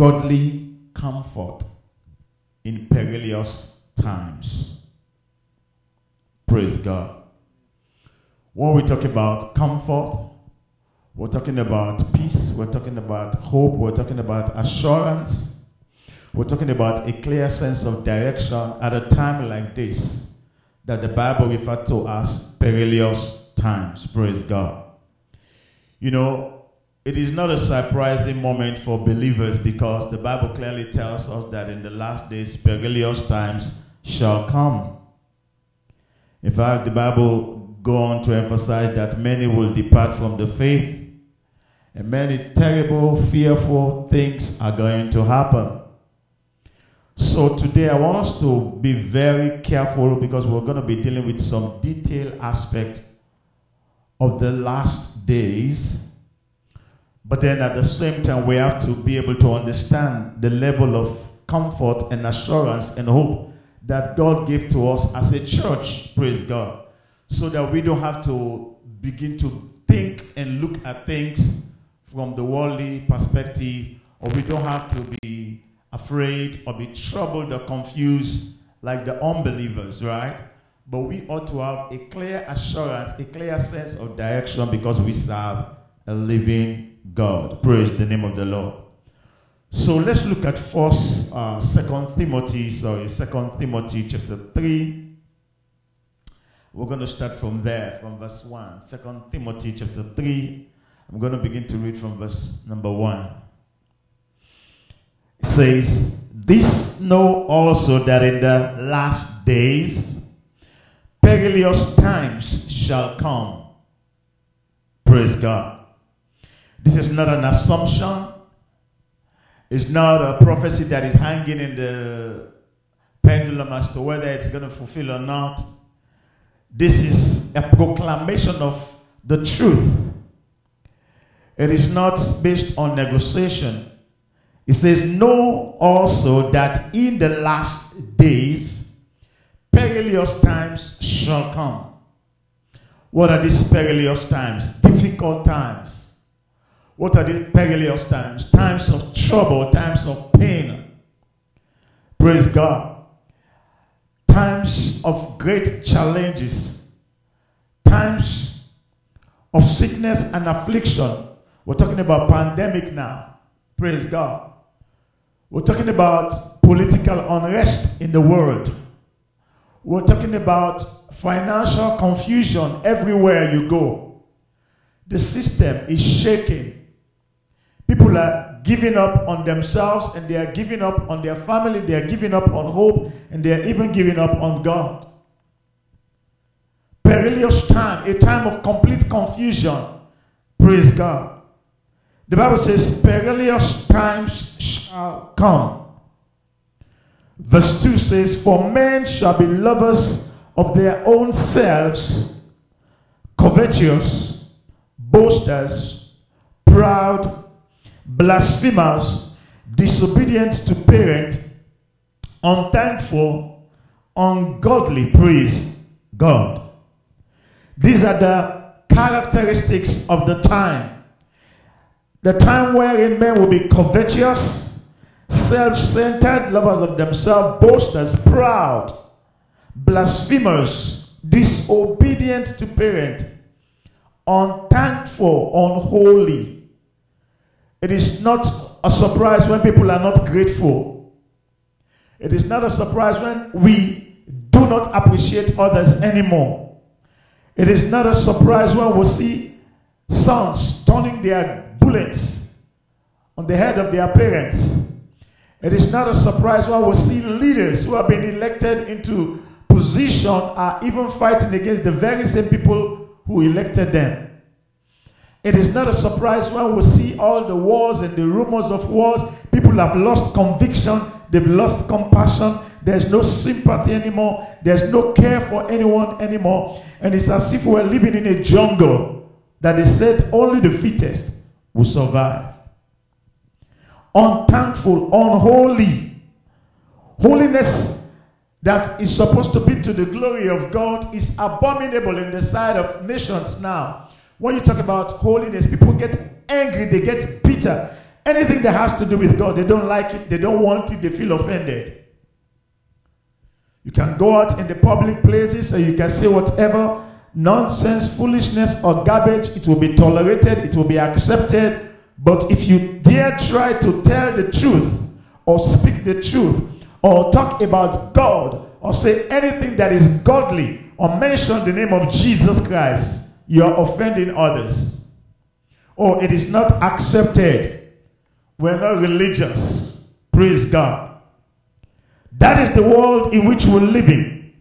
godly comfort in perilous times. Praise God. When we talk about comfort, we're talking about peace, we're talking about hope, we're talking about assurance, we're talking about a clear sense of direction at a time like this that the Bible refers to as perilous times. Praise God. You know, it is not a surprising moment for believers because the Bible clearly tells us that in the last days, perilous times shall come. In fact, the Bible goes on to emphasize that many will depart from the faith and many terrible, fearful things are going to happen. So today I want us to be very careful because we're going to be dealing with some detailed aspect of the last days. But then at the same time, we have to be able to understand the level of comfort and assurance and hope that God gave to us as a church, praise God, so that we don't have to begin to think and look at things from the worldly perspective, or we don't have to be afraid or be troubled or confused like the unbelievers, right? But we ought to have a clear assurance, a clear sense of direction because we serve a living God. Praise the name of the Lord. So let's look at first, 2 Timothy chapter 3. We're going to start from there, from verse 1. 2 Timothy chapter 3. I'm going to begin to read from verse number 1. Says, this know also that in the last days perilous times shall come. Praise God. This is not an assumption. It's not a prophecy that is hanging in the pendulum as to whether it's going to fulfill or not. This is a proclamation of the truth. It is not based on negotiation. It says, know also that in the last days, perilous times shall come. What are these perilous times? Difficult times. What are these perilous times? Times of trouble, times of pain. Praise God. Times of great challenges. Times of sickness and affliction. We're talking about pandemic now. Praise God. We're talking about political unrest in the world. We're talking about financial confusion everywhere you go. The system is shaking. People are giving up on themselves and they are giving up on their family. They are giving up on hope and they are even giving up on God. Perilous time, a time of complete confusion. Praise God. The Bible says, perilous times shall come. Verse 2 says, for men shall be lovers of their own selves, covetous, boasters, proud, blasphemers, disobedient to parents, unthankful, ungodly. Praise God. These are the characteristics of the time. The time wherein men will be covetous, self-centered, lovers of themselves, boasters, proud, blasphemers, disobedient to parents, unthankful, unholy. It is not a surprise when people are not grateful. It is not a surprise when we do not appreciate others anymore. It is not a surprise when we see sons turning their bullets on the head of their parents. It is not a surprise when we see leaders who have been elected into position are even fighting against the very same people who elected them. It is not a surprise when we see all the wars and the rumors of wars. People have lost conviction. They've lost compassion. There's no sympathy anymore. There's no care for anyone anymore. And it's as if we're living in a jungle that they said only the fittest will survive. Unthankful, unholy. Holiness that is supposed to be to the glory of God is abominable in the sight of nations now. When you talk about holiness, people get angry, they get bitter. Anything that has to do with God, they don't like it, they don't want it, they feel offended. You can go out in the public places and you can say whatever nonsense, foolishness, or garbage. It will be tolerated, it will be accepted. But if you dare try to tell the truth or speak the truth or talk about God or say anything that is godly or mention the name of Jesus Christ, you are offending others. Or it is not accepted. We're not religious. Praise God. That is the world in which we're living.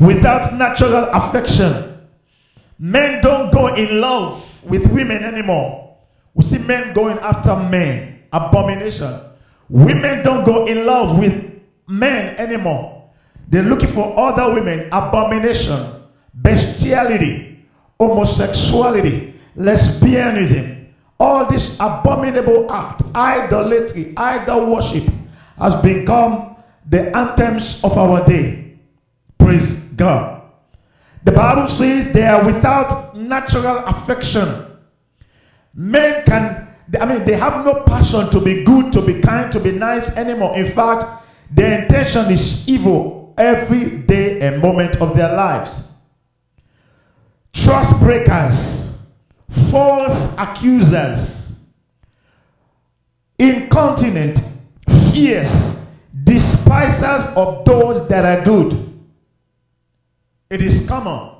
Without natural affection. Men don't go in love with women anymore. We see men going after men. Abomination. Women don't go in love with men anymore. They're looking for other women. Abomination, bestiality, homosexuality, lesbianism. All this abominable act, idolatry, idol worship has become the anthems of our day. Praise God. The Bible says they are without natural affection. Men they have no passion to be good, to be kind, to be nice anymore. In fact, their intention is evil every day and moment of their lives. Trust breakers, false accusers, incontinent, fierce, despisers of those that are good. It is common.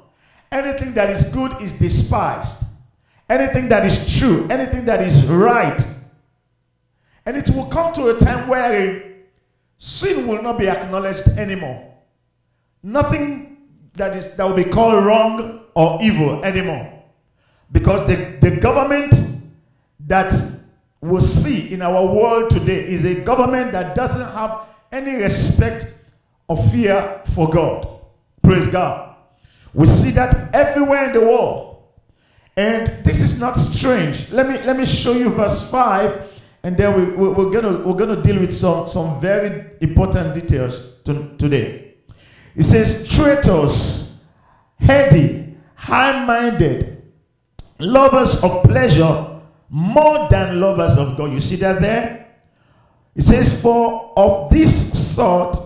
Anything that is good is despised. Anything that is true, anything that is right. And it will come to a time where sin will not be acknowledged anymore. Nothing that will be called wrong or evil anymore. Because the government that we see in our world today is a government that doesn't have any respect or fear for God. Praise God. We see that everywhere in the world. And this is not strange. Let me show you verse 5. And then we're gonna deal with some very important details today. It says, traitors, heady, high-minded, lovers of pleasure more than lovers of God. You see that there? It says, for of this sort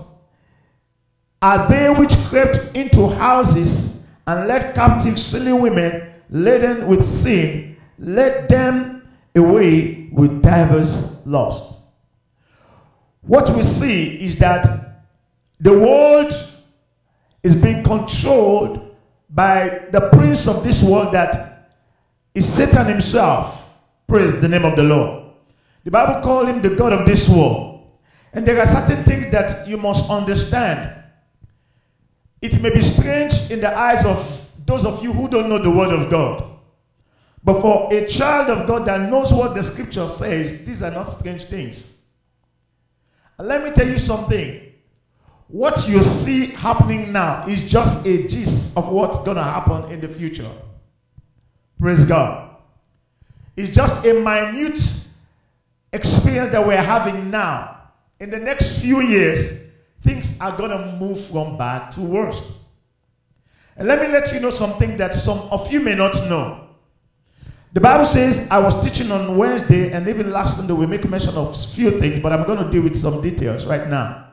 are they which crept into houses and led captive silly women laden with sin, led them away with divers lust. What we see is that the world is being controlled by the prince of this world, that is Satan himself. Praise the name of the Lord. The Bible calls him the god of this world. And there are certain things that you must understand. It may be strange in the eyes of those of you who don't know the word of God. But for a child of God that knows what the scripture says, these are not strange things. And let me tell you something. What you see happening now is just a gist of what's going to happen in the future. Praise God. It's just a minute experience that we're having now. In the next few years, things are going to move from bad to worst. And let me let you know something that some of you may not know. The Bible says, I was teaching on Wednesday, and even last Sunday we make mention of a few things, but I'm going to deal with some details right now.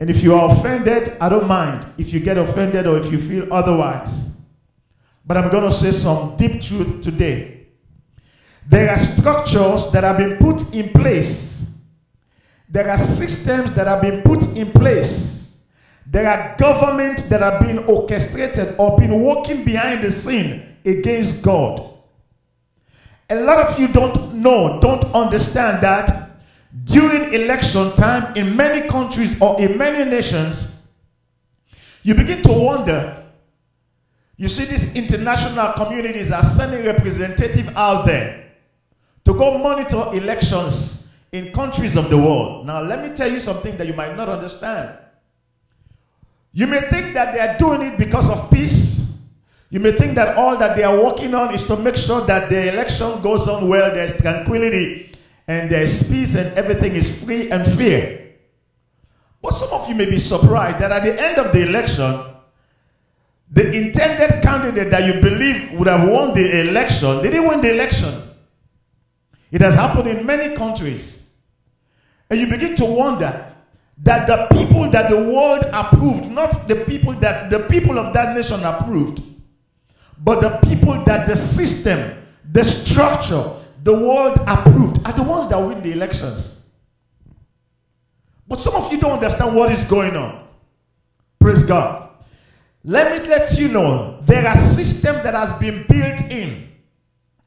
And if you are offended, I don't mind if you get offended or if you feel otherwise. But I'm going to say some deep truth today. There are structures that have been put in place. There are systems that have been put in place. There are governments that have been orchestrated or been working behind the scene against God. A lot of you don't know, don't understand that during election time in many countries or in many nations, you begin to wonder. You see these international communities are sending representatives out there to go monitor elections in countries of the world. Now, let me tell you something that you might not understand. You may think that they are doing it because of peace. You may think that all that they are working on is to make sure that the election goes on well, there's tranquility, and there's peace, and everything is free and fair. But some of you may be surprised that at the end of the election, the intended candidate that you believe would have won the election, they didn't win the election. It has happened in many countries. And you begin to wonder that the people that the world approved, not the people that the people of that nation approved, but the people that the system, the structure, the world approved are the ones that win the elections. But some of you don't understand what is going on. Praise God. Let me let you know, there are systems that has been built in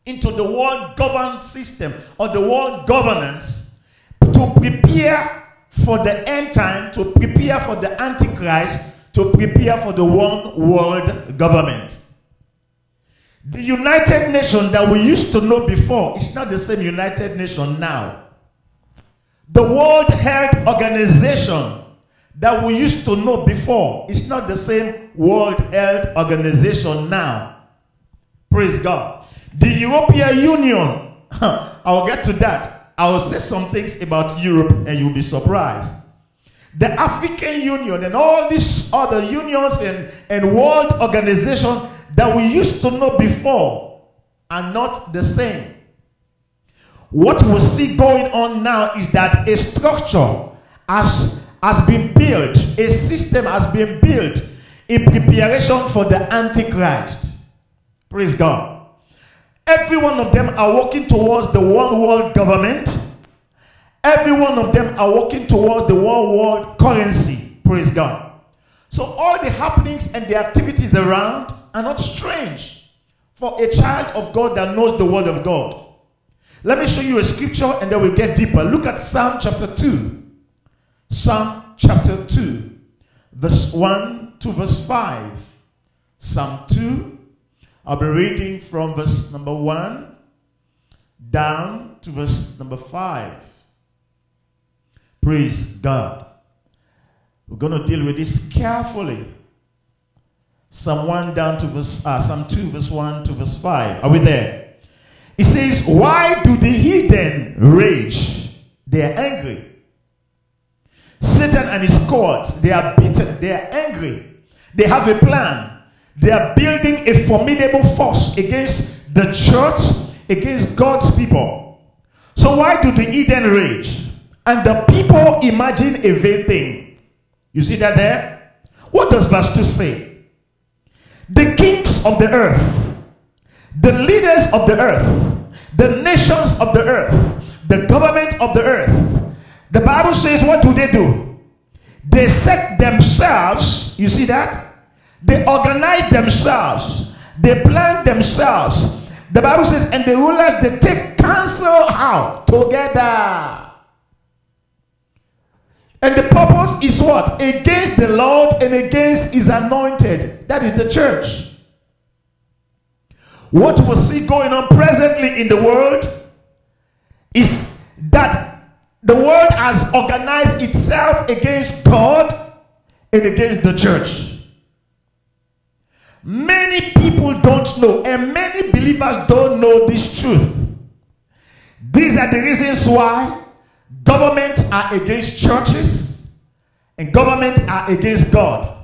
into the world governed system or the world governance to prepare for the end time, to prepare for the Antichrist, to prepare for the one world government. The United Nations that we used to know before is not the same United Nations now. The World Health Organization that we used to know before is not the same World Health Organization now. Praise God. The European Union, I'll get to that. I'll say some things about Europe and you'll be surprised. The African Union and all these other unions and world organizations that we used to know before are not the same. What we see going on now is that a structure has been built, a system has been built in preparation for the Antichrist. Praise God. Every one of them are working towards the one world government. Every one of them are working towards the one world currency. Praise God. So all the happenings and the activities around are not strange for a child of God that knows the word of God. Let me show you a scripture and then we'll get deeper. Look at Psalm chapter 2. Psalm chapter 2, verse 1 to verse 5. Psalm 2, I'll be reading from verse number 1 down to verse number 5. Praise God. We're going to deal with this carefully. Psalm 2, verse 1 to verse 5. Are we there? It says, why do the heathen rage? They are angry. Satan and his cohorts, they are beaten. They are angry. They have a plan. They are building a formidable force against the church, against God's people. So why do the heathen rage? And the people imagine a vain thing. You see that there? What does verse 2 say? The kings of the earth, the leaders of the earth, the nations of the earth, the government of the earth. The Bible says, what do? They set themselves, you see that? They organize themselves. They plan themselves. The Bible says, and the rulers, they take counsel out together. And the purpose is what? Against the Lord and against his anointed. That is the church. What we see going on presently in the world is that the world has organized itself against God and against the church. Many people don't know, and many believers don't know this truth. These are the reasons why governments are against churches and governments are against God.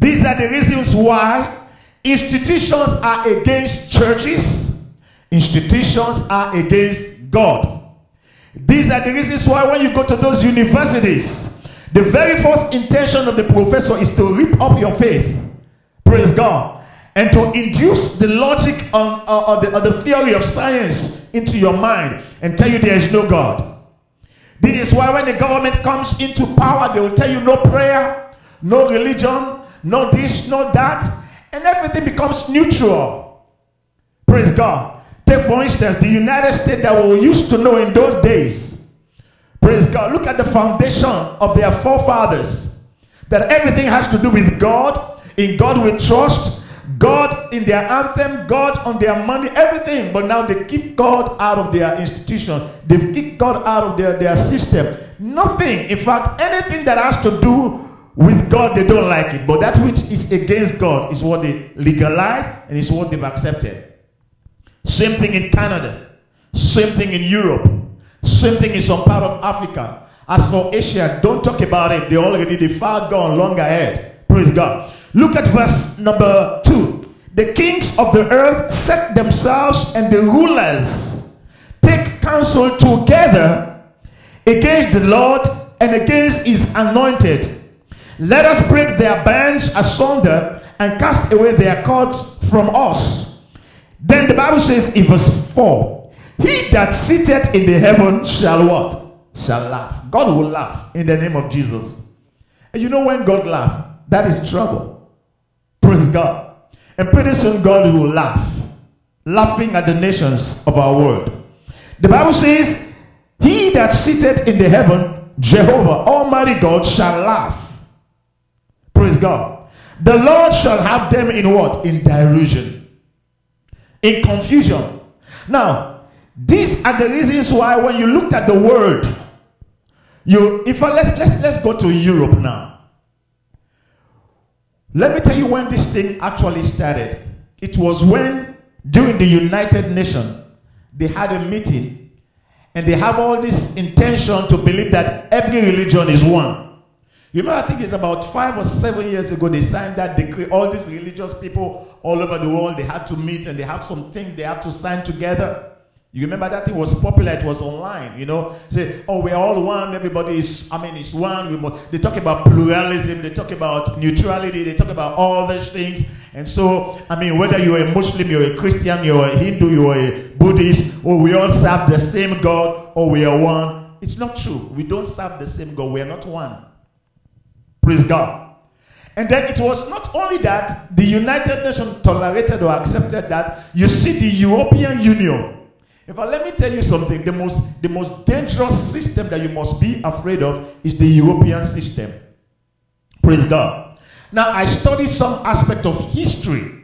These are the reasons why institutions are against churches, institutions are against God. These are the reasons why when you go to those universities, the very first intention of the professor is to rip up your faith. Praise God. And to induce the logic or the theory of science into your mind and tell you there is no God. This is why when the government comes into power, they will tell you no prayer, no religion, no this, no that, and everything becomes neutral. Praise God. Take for instance the United States that we used to know in those days. Praise God. Look at the foundation of their forefathers. That everything has to do with God, in God we trust, God in their anthem, God on their money, everything. But now they kick God out of their institution. They've kicked God out of their system. Nothing, in fact, anything that has to do with God, they don't like it. But that which is against God is what they legalize and is what they've accepted. Same thing in Canada. Same thing in Europe. Same thing in some part of Africa. As for Asia, don't talk about it. They're far gone, long ahead. Praise God. Look at verse number 2. The kings of the earth set themselves and the rulers take counsel together against the Lord and against his anointed. Let us break their bands asunder and cast away their cords from us. Then the Bible says in verse 4, he that sitteth in the heaven shall what? Shall laugh. God will laugh in the name of Jesus. And you know when God laughs, that is trouble. Praise God. And pretty soon God will laugh. Laughing at the nations of our world. The Bible says, he that sitteth in the heaven, Jehovah, Almighty God, shall laugh. Praise God. The Lord shall have them in what? In derision. In confusion. Now, these are the reasons why when you looked at the world, let's go to Europe now. Let me tell you when this thing actually started. It was when during the United Nations, they had a meeting and they have all this intention to believe that every religion is one. You know, I think it's about 5 or 7 years ago they signed that decree. All these religious people all over the world, they had to meet and they have some things they have to sign together. You remember that thing was popular, it was online, you know. Say, oh, we're all one, everybody is, it's one. They talk about pluralism, they talk about neutrality, they talk about all these things. And so, whether you're a Muslim, you're a Christian, you're a Hindu, you're a Buddhist, or we all serve the same God, or we are one. It's not true. We don't serve the same God. We are not one. Praise God. And then it was not only that the United Nations tolerated or accepted that. You see the European Union. In fact, let me tell you something. The most dangerous system that you must be afraid of is the European system. Praise God. Now, I studied some aspect of history.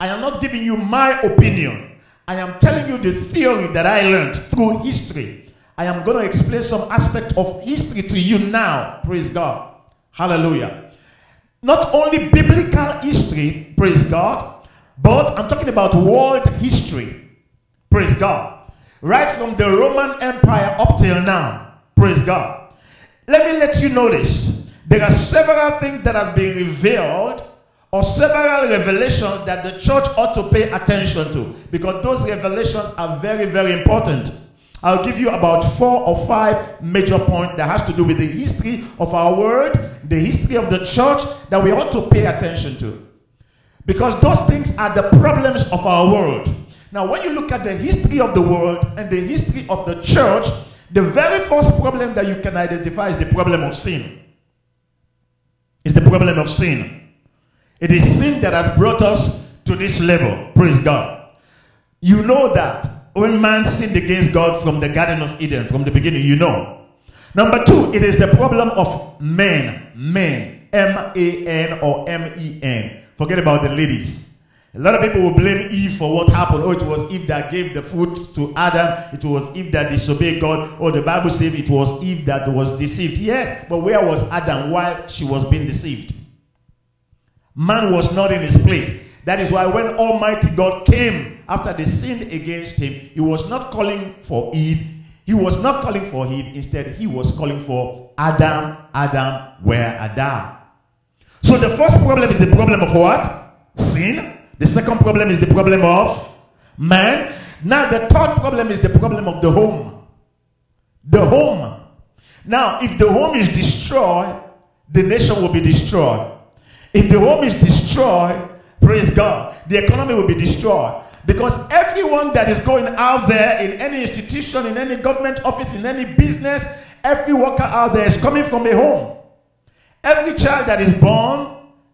I am not giving you my opinion. I am telling you the theory that I learned through history. I am going to explain some aspect of history to you now. Praise God. Hallelujah. Not only biblical history, praise God, but I'm talking about world history. Praise God. Right from the Roman Empire up till now. Praise God. Let me let you know this. There are several things that have been revealed or several revelations that the church ought to pay attention to, because those revelations are very, very important. I'll give you about 4 or 5 major points that has to do with the history of our world, the history of the church that we ought to pay attention to, because those things are the problems of our world. Now, when you look at the history of the world and the history of the church, the very first problem that you can identify is the problem of sin. It's the problem of sin. It is sin that has brought us to this level. Praise God. You know that when man sinned against God from the Garden of Eden, from the beginning, you know. Number 2, it is the problem of men. Men. M-A-N or M-E-N. Forget about the ladies. A lot of people will blame Eve for what happened. Oh, it was Eve that gave the fruit to Adam. It was Eve that disobeyed God. Oh, the Bible says it was Eve that was deceived. Yes, but where was Adam while she was being deceived? Man was not in his place. That is why when Almighty God came after they sinned against him, he was not calling for Eve. He was not calling for Eve. Instead, he was calling for Adam. Adam, where art thou? So the first problem is the problem of what? Sin. The second problem is the problem of man. Now, the third problem is the problem of the home. The home. Now, if the home is destroyed, the nation will be destroyed. If the home is destroyed, praise God, the economy will be destroyed. Because everyone that is going out there in any institution, in any government office, in any business, every worker out there is coming from a home. Every child that is born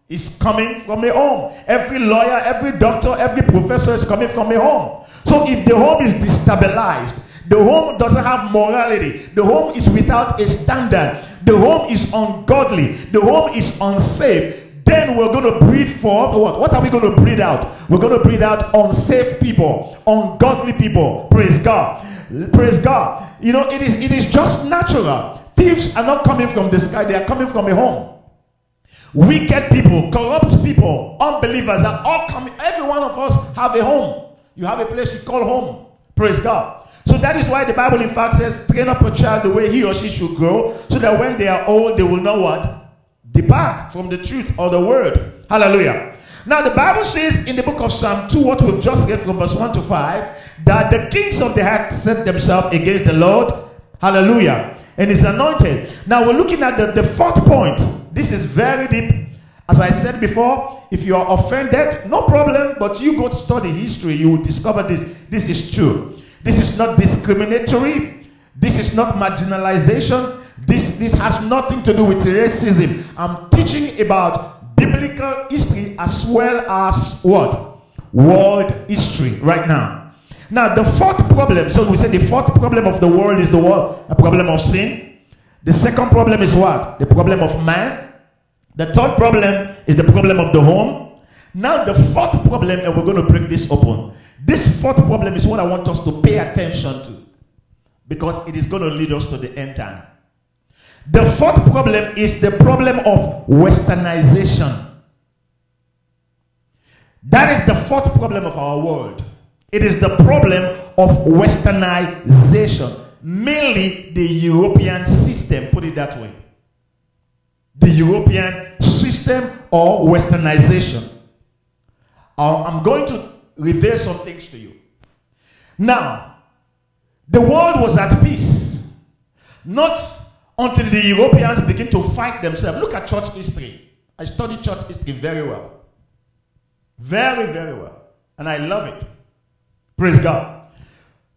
is coming from a home. Every lawyer, every doctor, every professor is coming from a home. So if the home is destabilized, the home doesn't have morality, the home is without a standard, the home is ungodly, the home is unsafe, then we're going to breed forth what? What are we going to breed out? We're going to breed out unsafe people, ungodly people. Praise God. Praise God. You know, it is just natural. Thieves are not coming from the sky, they are coming from a home. Wicked people, corrupt people, unbelievers are all coming. Every one of us have a home. You have a place you call home. Praise God. So that is why the Bible in fact says, train up a child the way he or she should grow, so that when they are old, they will not what? Depart from the truth or the word. Hallelujah. Now the Bible says in the book of Psalm 2, what we've just read from verse 1 to 5, that the kings of the earth set themselves against the Lord. Hallelujah. And He's anointed. Now we're looking at the fourth point. This is very deep. As I said before, if you are offended, no problem, but you go to study history, you will discover this. This is true. This is not discriminatory. This is not marginalization. This has nothing to do with racism. I'm teaching about biblical history as well as what? World history right now. Now, the fourth problem, so we said the fourth problem of the world is the world, a problem of sin. The second problem is what? The problem of man. The third problem is the problem of the home. Now the fourth problem, and we're going to break this open. This fourth problem is what I want us to pay attention to, because it is going to lead us to the end time. The fourth problem is the problem of westernization. That is the fourth problem of our world. It is the problem of westernization, mainly the European system, put it that way. The European system or westernization. I'm going to reveal some things to you. Now, the world was at peace. Not until the Europeans begin to fight themselves. Look at church history. I study church history very well. Very, very well. And I love it. Praise God.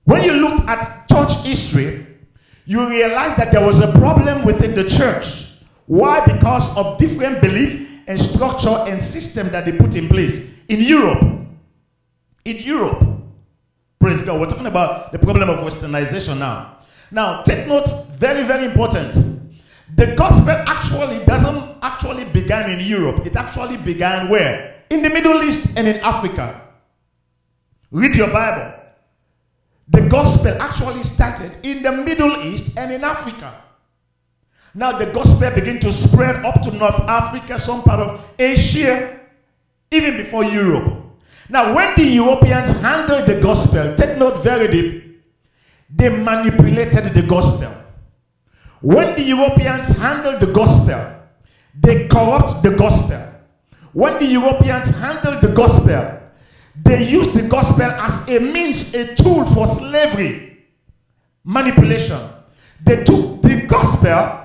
When you look at church history, you realize that there was a problem within the church. Why? Because of different belief and structure and system that they put in place in Europe. In Europe. Praise God. We're talking about the problem of westernization now. Now, take note, very, very important. The gospel actually doesn't actually begin in Europe. It actually began where? In the Middle East and in Africa. Read your Bible. The gospel actually started in the Middle East and in Africa. Now the gospel began to spread up to North Africa, some part of Asia, even before Europe. Now when the Europeans handled the gospel, take note very deep, they manipulated the gospel. When the Europeans handled the gospel, they corrupt the gospel. When the Europeans handled the gospel, they used the gospel as a means, a tool for slavery, manipulation. They took the gospel,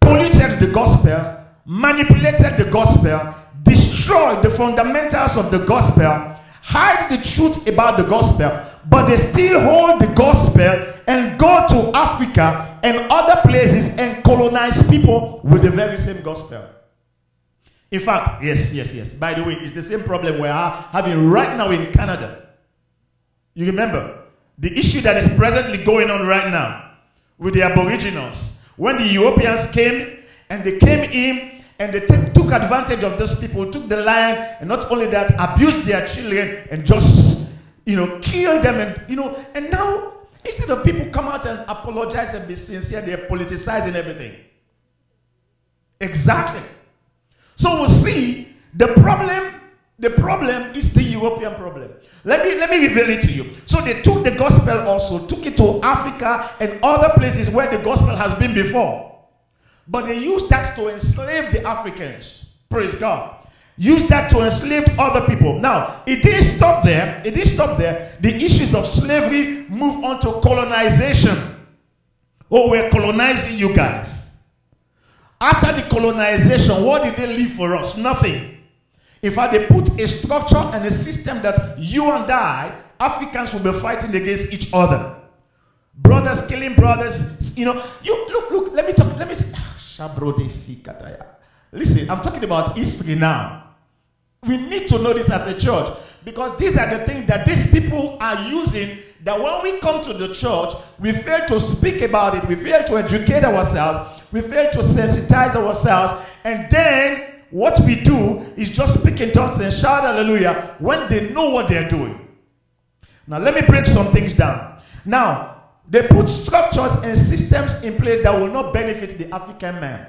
polluted the gospel, manipulated the gospel, destroyed the fundamentals of the gospel, hide the truth about the gospel, but they still hold the gospel and go to Africa and other places and colonize people with the very same gospel. In fact, yes. By the way, it's the same problem we're having right now in Canada. You remember the issue that is presently going on right now with the Aboriginals. When the Europeans came, and they came in, and they took advantage of those people, took the land, and not only that, abused their children, and just, killed them, and now, instead of people come out and apologize and be sincere, they're politicizing everything. Exactly. So we'll see, the problem is the European problem. Let me reveal it to you. So they took the gospel also, took it to Africa and other places where the gospel has been before. But they used that to enslave the Africans. Praise God. Used that to enslave other people. Now, it didn't stop there. The issues of slavery move on to colonization. Oh, we're colonizing you guys. After the colonization, what did they leave for us? Nothing. In fact, they put a structure and a system that you and I, Africans, will be fighting against each other. Brothers killing brothers, you look, let me listen, I'm talking about history now. We need to know this as a church, because these are the things that these people are using, that when we come to the church, we fail to speak about it, we fail to educate ourselves, we fail to sensitize ourselves, and then what we do is just speak in tongues and shout hallelujah when they know what they're doing. Now, let me break some things down. Now, they put structures and systems in place that will not benefit the African man.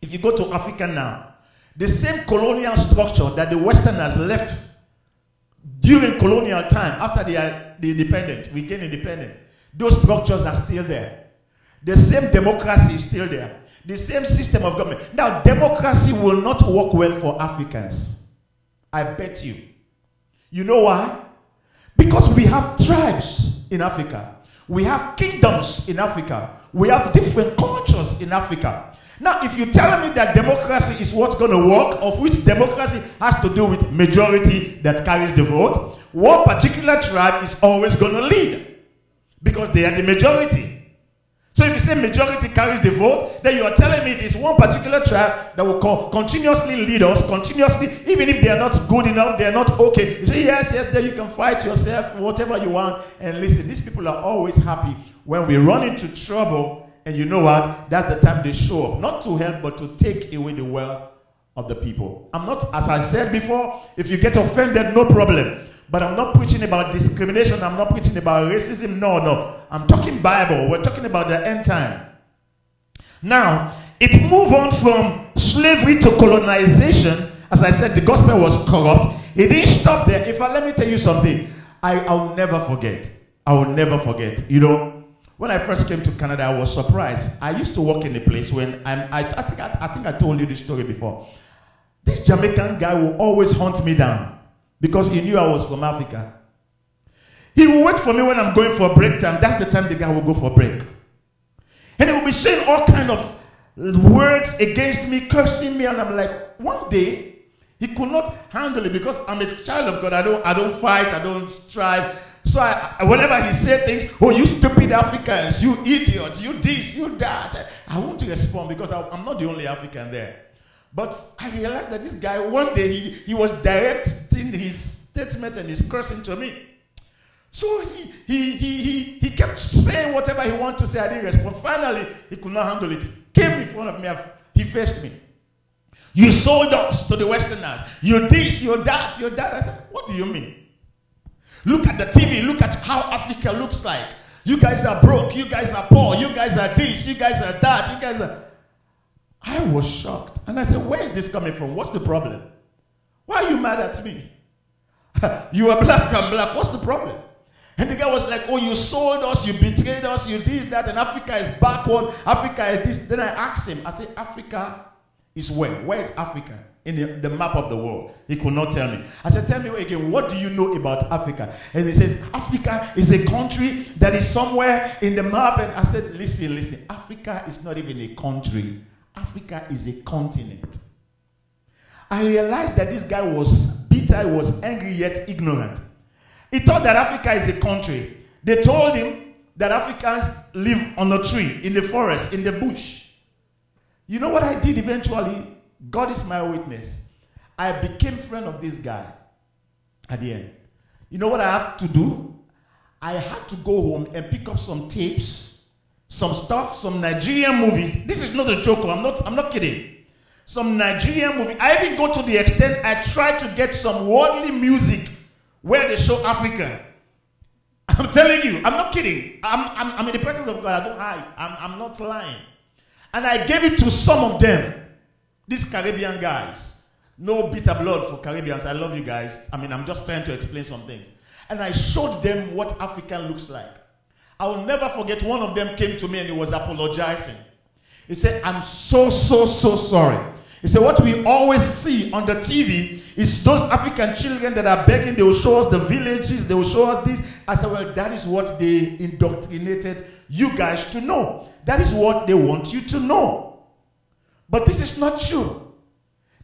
If you go to Africa now, the same colonial structure that the Westerners left during colonial time after we gained independence, those structures are still there. The same democracy is still there. The same system of government. Now, democracy will not work well for Africans. I bet you. You know why? Because we have tribes in Africa. We have kingdoms in Africa. We have different cultures in Africa. Now, if you're telling me that democracy is what's going to work, of which democracy has to do with majority that carries the vote, one particular tribe is always going to lead because they are the majority. So if you say majority carries the vote, then you are telling me it is one particular tribe that will continuously lead us, continuously, even if they are not good enough, they are not okay. You say, yes, then you can fight yourself, whatever you want. And listen, these people are always happy when we run into trouble. And you know what? That's the time they show up. Not to help, but to take away the wealth of the people. I'm not, as I said before, if you get offended, no problem. But I'm not preaching about discrimination. I'm not preaching about racism. No. I'm talking Bible. We're talking about the end time. Now, it moved on from slavery to colonization. As I said, the gospel was corrupt. It didn't stop there. In fact, let me tell you something. I will never forget. You know, when I first came to Canada, I was surprised. I used to work in a place when I think I told you this story before. This Jamaican guy will always hunt me down. Because he knew I was from Africa. He will wait for me when I'm going for break time. That's the time the guy will go for break. And he will be saying all kinds of words against me, cursing me. And I'm like, one day, he could not handle it because I'm a child of God. I don't fight. I don't strive. So whenever he said things, oh, you stupid Africans, you idiots, you this, you that. I won't respond because I'm not the only African there. But I realized that this guy, one day, he was directing his statement and his cursing to me. So he kept saying whatever he wanted to say. I didn't respond. Finally, he could not handle it. He came in front of me. He faced me. You sold us to the Westerners. You this, you that, you that. I said, what do you mean? Look at the TV. Look at how Africa looks like. You guys are broke. You guys are poor. You guys are this. You guys are that. You guys are... I was shocked. And I said, where is this coming from? What's the problem? Why are you mad at me? You are black, I'm black. What's the problem? And the guy was like, oh, you sold us, you betrayed us, you did that, and Africa is backward. Africa is this. Then I asked him, I said, Africa is where? Where is Africa in the map of the world? He could not tell me. I said, tell me again, what do you know about Africa? And he says, Africa is a country that is somewhere in the map. And I said, listen, Africa is not even a country. Africa is a continent. I realized that this guy was bitter, was angry, yet ignorant. He thought that Africa is a country. They told him that Africans live on a tree, in the forest, in the bush. You know what I did eventually? God is my witness. I became friend of this guy at the end. You know what I have to do? I had to go home and pick up some tapes, some stuff, some Nigerian movies. This is not a joke. I'm not kidding. Some Nigerian movie. I even go to the extent I try to get some worldly music where they show Africa. I'm telling you, I'm not kidding. I'm in the presence of God. I don't hide. I'm not lying. And I gave it to some of them. These Caribbean guys. No bitter blood for Caribbeans. I love you guys. I mean, I'm just trying to explain some things. And I showed them what Africa looks like. I will never forget, one of them came to me and he was apologizing. He said, I'm so sorry. He said, what we always see on the TV is those African children that are begging. They will show us the villages. They will show us this. I said, well, that is what they indoctrinated you guys to know. That is what they want you to know. But this is not true.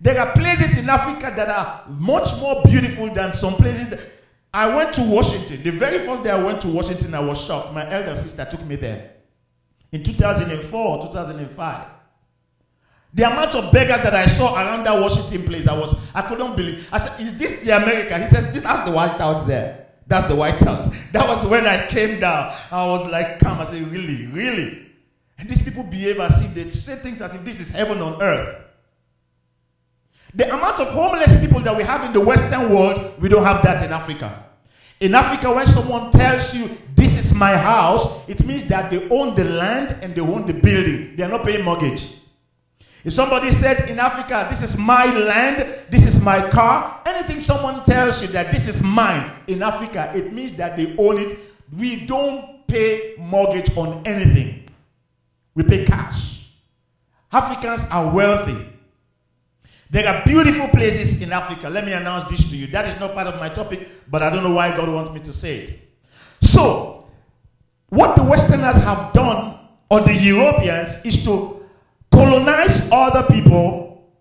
There are places in Africa that are much more beautiful than some places that... I went to Washington. The very first day I went to Washington, I was shocked. My elder sister took me there in 2004 or 2005. The amount of beggars that I saw around that Washington place, I couldn't believe. I said, is this the America? He says, that's the White House there. That's the White House. That was when I came down. I was like, come. I said, really? And these people behave as if they say things as if this is heaven on earth. The amount of homeless people that we have in the Western world, we don't have that in Africa. In Africa, when someone tells you, this is my house, it means that they own the land and they own the building. They are not paying mortgage. If somebody said in Africa, this is my land, this is my car, anything someone tells you that this is mine in Africa, it means that they own it. We don't pay mortgage on anything. We pay cash. Africans are wealthy. There are beautiful places in Africa. Let me announce this to you. That is not part of my topic, but I don't know why God wants me to say it. So, what the Westerners have done, or the Europeans, is to colonize other people,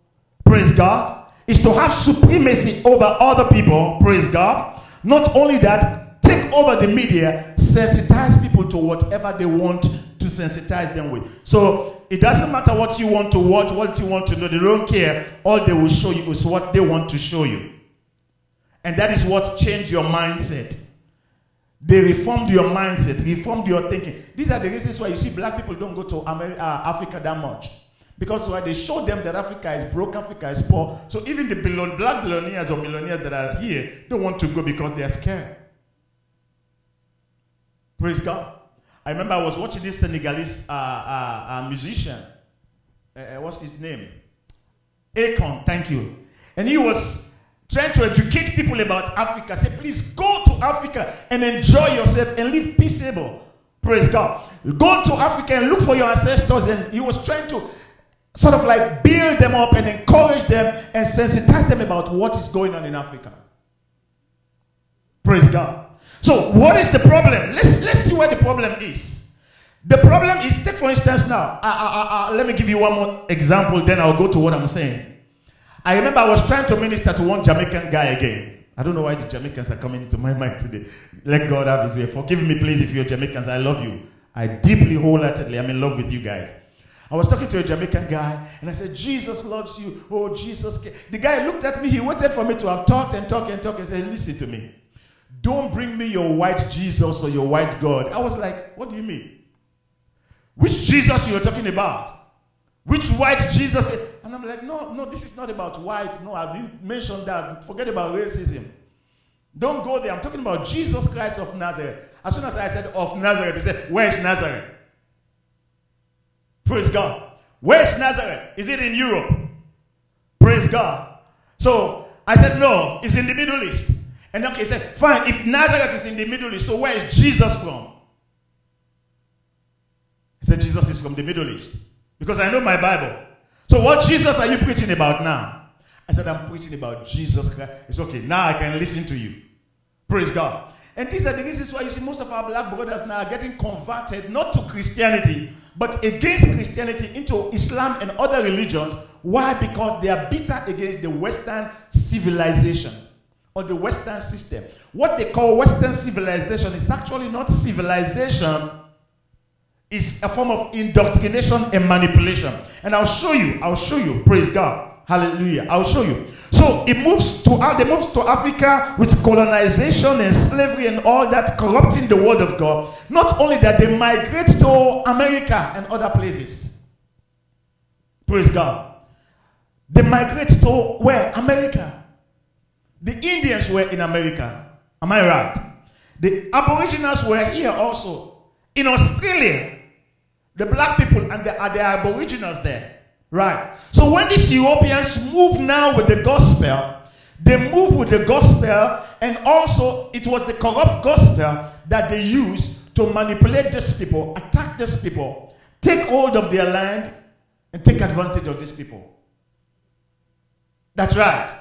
praise God, is to have supremacy over other people, praise God. Not only that, take over the media, sensitize people to whatever they want to sensitize them with. So, it doesn't matter what you want to watch, what you want to know. They don't care. All they will show you is what they want to show you. And that is what changed your mindset. They reformed your mindset, reformed your thinking. These are the reasons why you see black people don't go to Africa that much. Because why? They show them that Africa is broke, Africa is poor. So even the black billionaires or millionaires that are here don't want to go because they are scared. Praise God. I remember I was watching this Senegalese musician. What's his name? Akon, thank you. And he was trying to educate people about Africa. Say, please go to Africa and enjoy yourself and live peaceable. Praise God. Go to Africa and look for your ancestors. And he was trying to sort of like build them up and encourage them and sensitize them about what is going on in Africa. Praise God. So, what is the problem? Let's see where the problem is. The problem is, take for instance now, let me give you one more example, then I'll go to what I'm saying. I remember I was trying to minister to one Jamaican guy again. I don't know why the Jamaicans are coming into my mind today. Let God have his way. Forgive me, please, if you're Jamaicans. I love you. I deeply, wholeheartedly, I'm in love with you guys. I was talking to a Jamaican guy, and I said, Jesus loves you. Oh, Jesus. The guy looked at me. He waited for me to have talked and said, listen to me. Don't bring me your white Jesus or your white God. I was like, what do you mean? Which Jesus you're talking about? Which white Jesus? And I'm like, no, this is not about white. No, I didn't mention that. Forget about racism. Don't go there. I'm talking about Jesus Christ of Nazareth. As soon as I said of Nazareth, he said, where's Nazareth? Praise God. Where's Nazareth? Is it in Europe? Praise God. So I said, no, it's in the Middle East. And okay, he said, fine, if Nazareth is in the Middle East, so where is Jesus from? He said, Jesus is from the Middle East. Because I know my Bible. So what Jesus are you preaching about now? I said, I'm preaching about Jesus Christ. It's okay, now I can listen to you. Praise God. And these are the reasons why you see most of our black brothers now are getting converted, not to Christianity, but against Christianity into Islam and other religions. Why? Because they are bitter against the Western civilization. Or the Western system. What they call Western civilization is actually not civilization. It's a form of indoctrination and manipulation. And I'll show you. Praise God. Hallelujah. I'll show you. So they move to Africa with colonization and slavery and all that, corrupting the word of God. Not only that, they migrate to America and other places. Praise God. They migrate to where? America. The Indians were in America. Am I right? The Aboriginals were here also. In Australia, the black people and the Aboriginals there. Right. So when these Europeans move now with the gospel, they move with the gospel, and also it was the corrupt gospel that they used to manipulate these people, attack these people, take hold of their land, and take advantage of these people. That's right.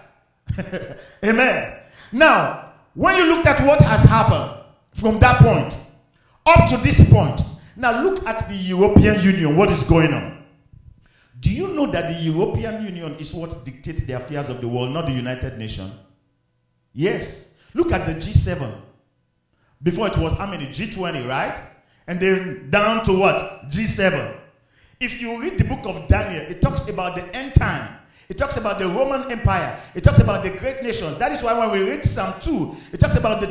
Amen. Now, when you looked at what has happened from that point up to this point, now look at the European Union. What is going on? Do you know that the European Union is what dictates the affairs of the world, not the United Nations? Yes. Look at the G7. Before it was, G20, right? And then down to what? G7. If you read the book of Daniel, it talks about the end time. It talks about the Roman Empire. It talks about the great nations. That is why when we read Psalm 2, it talks about the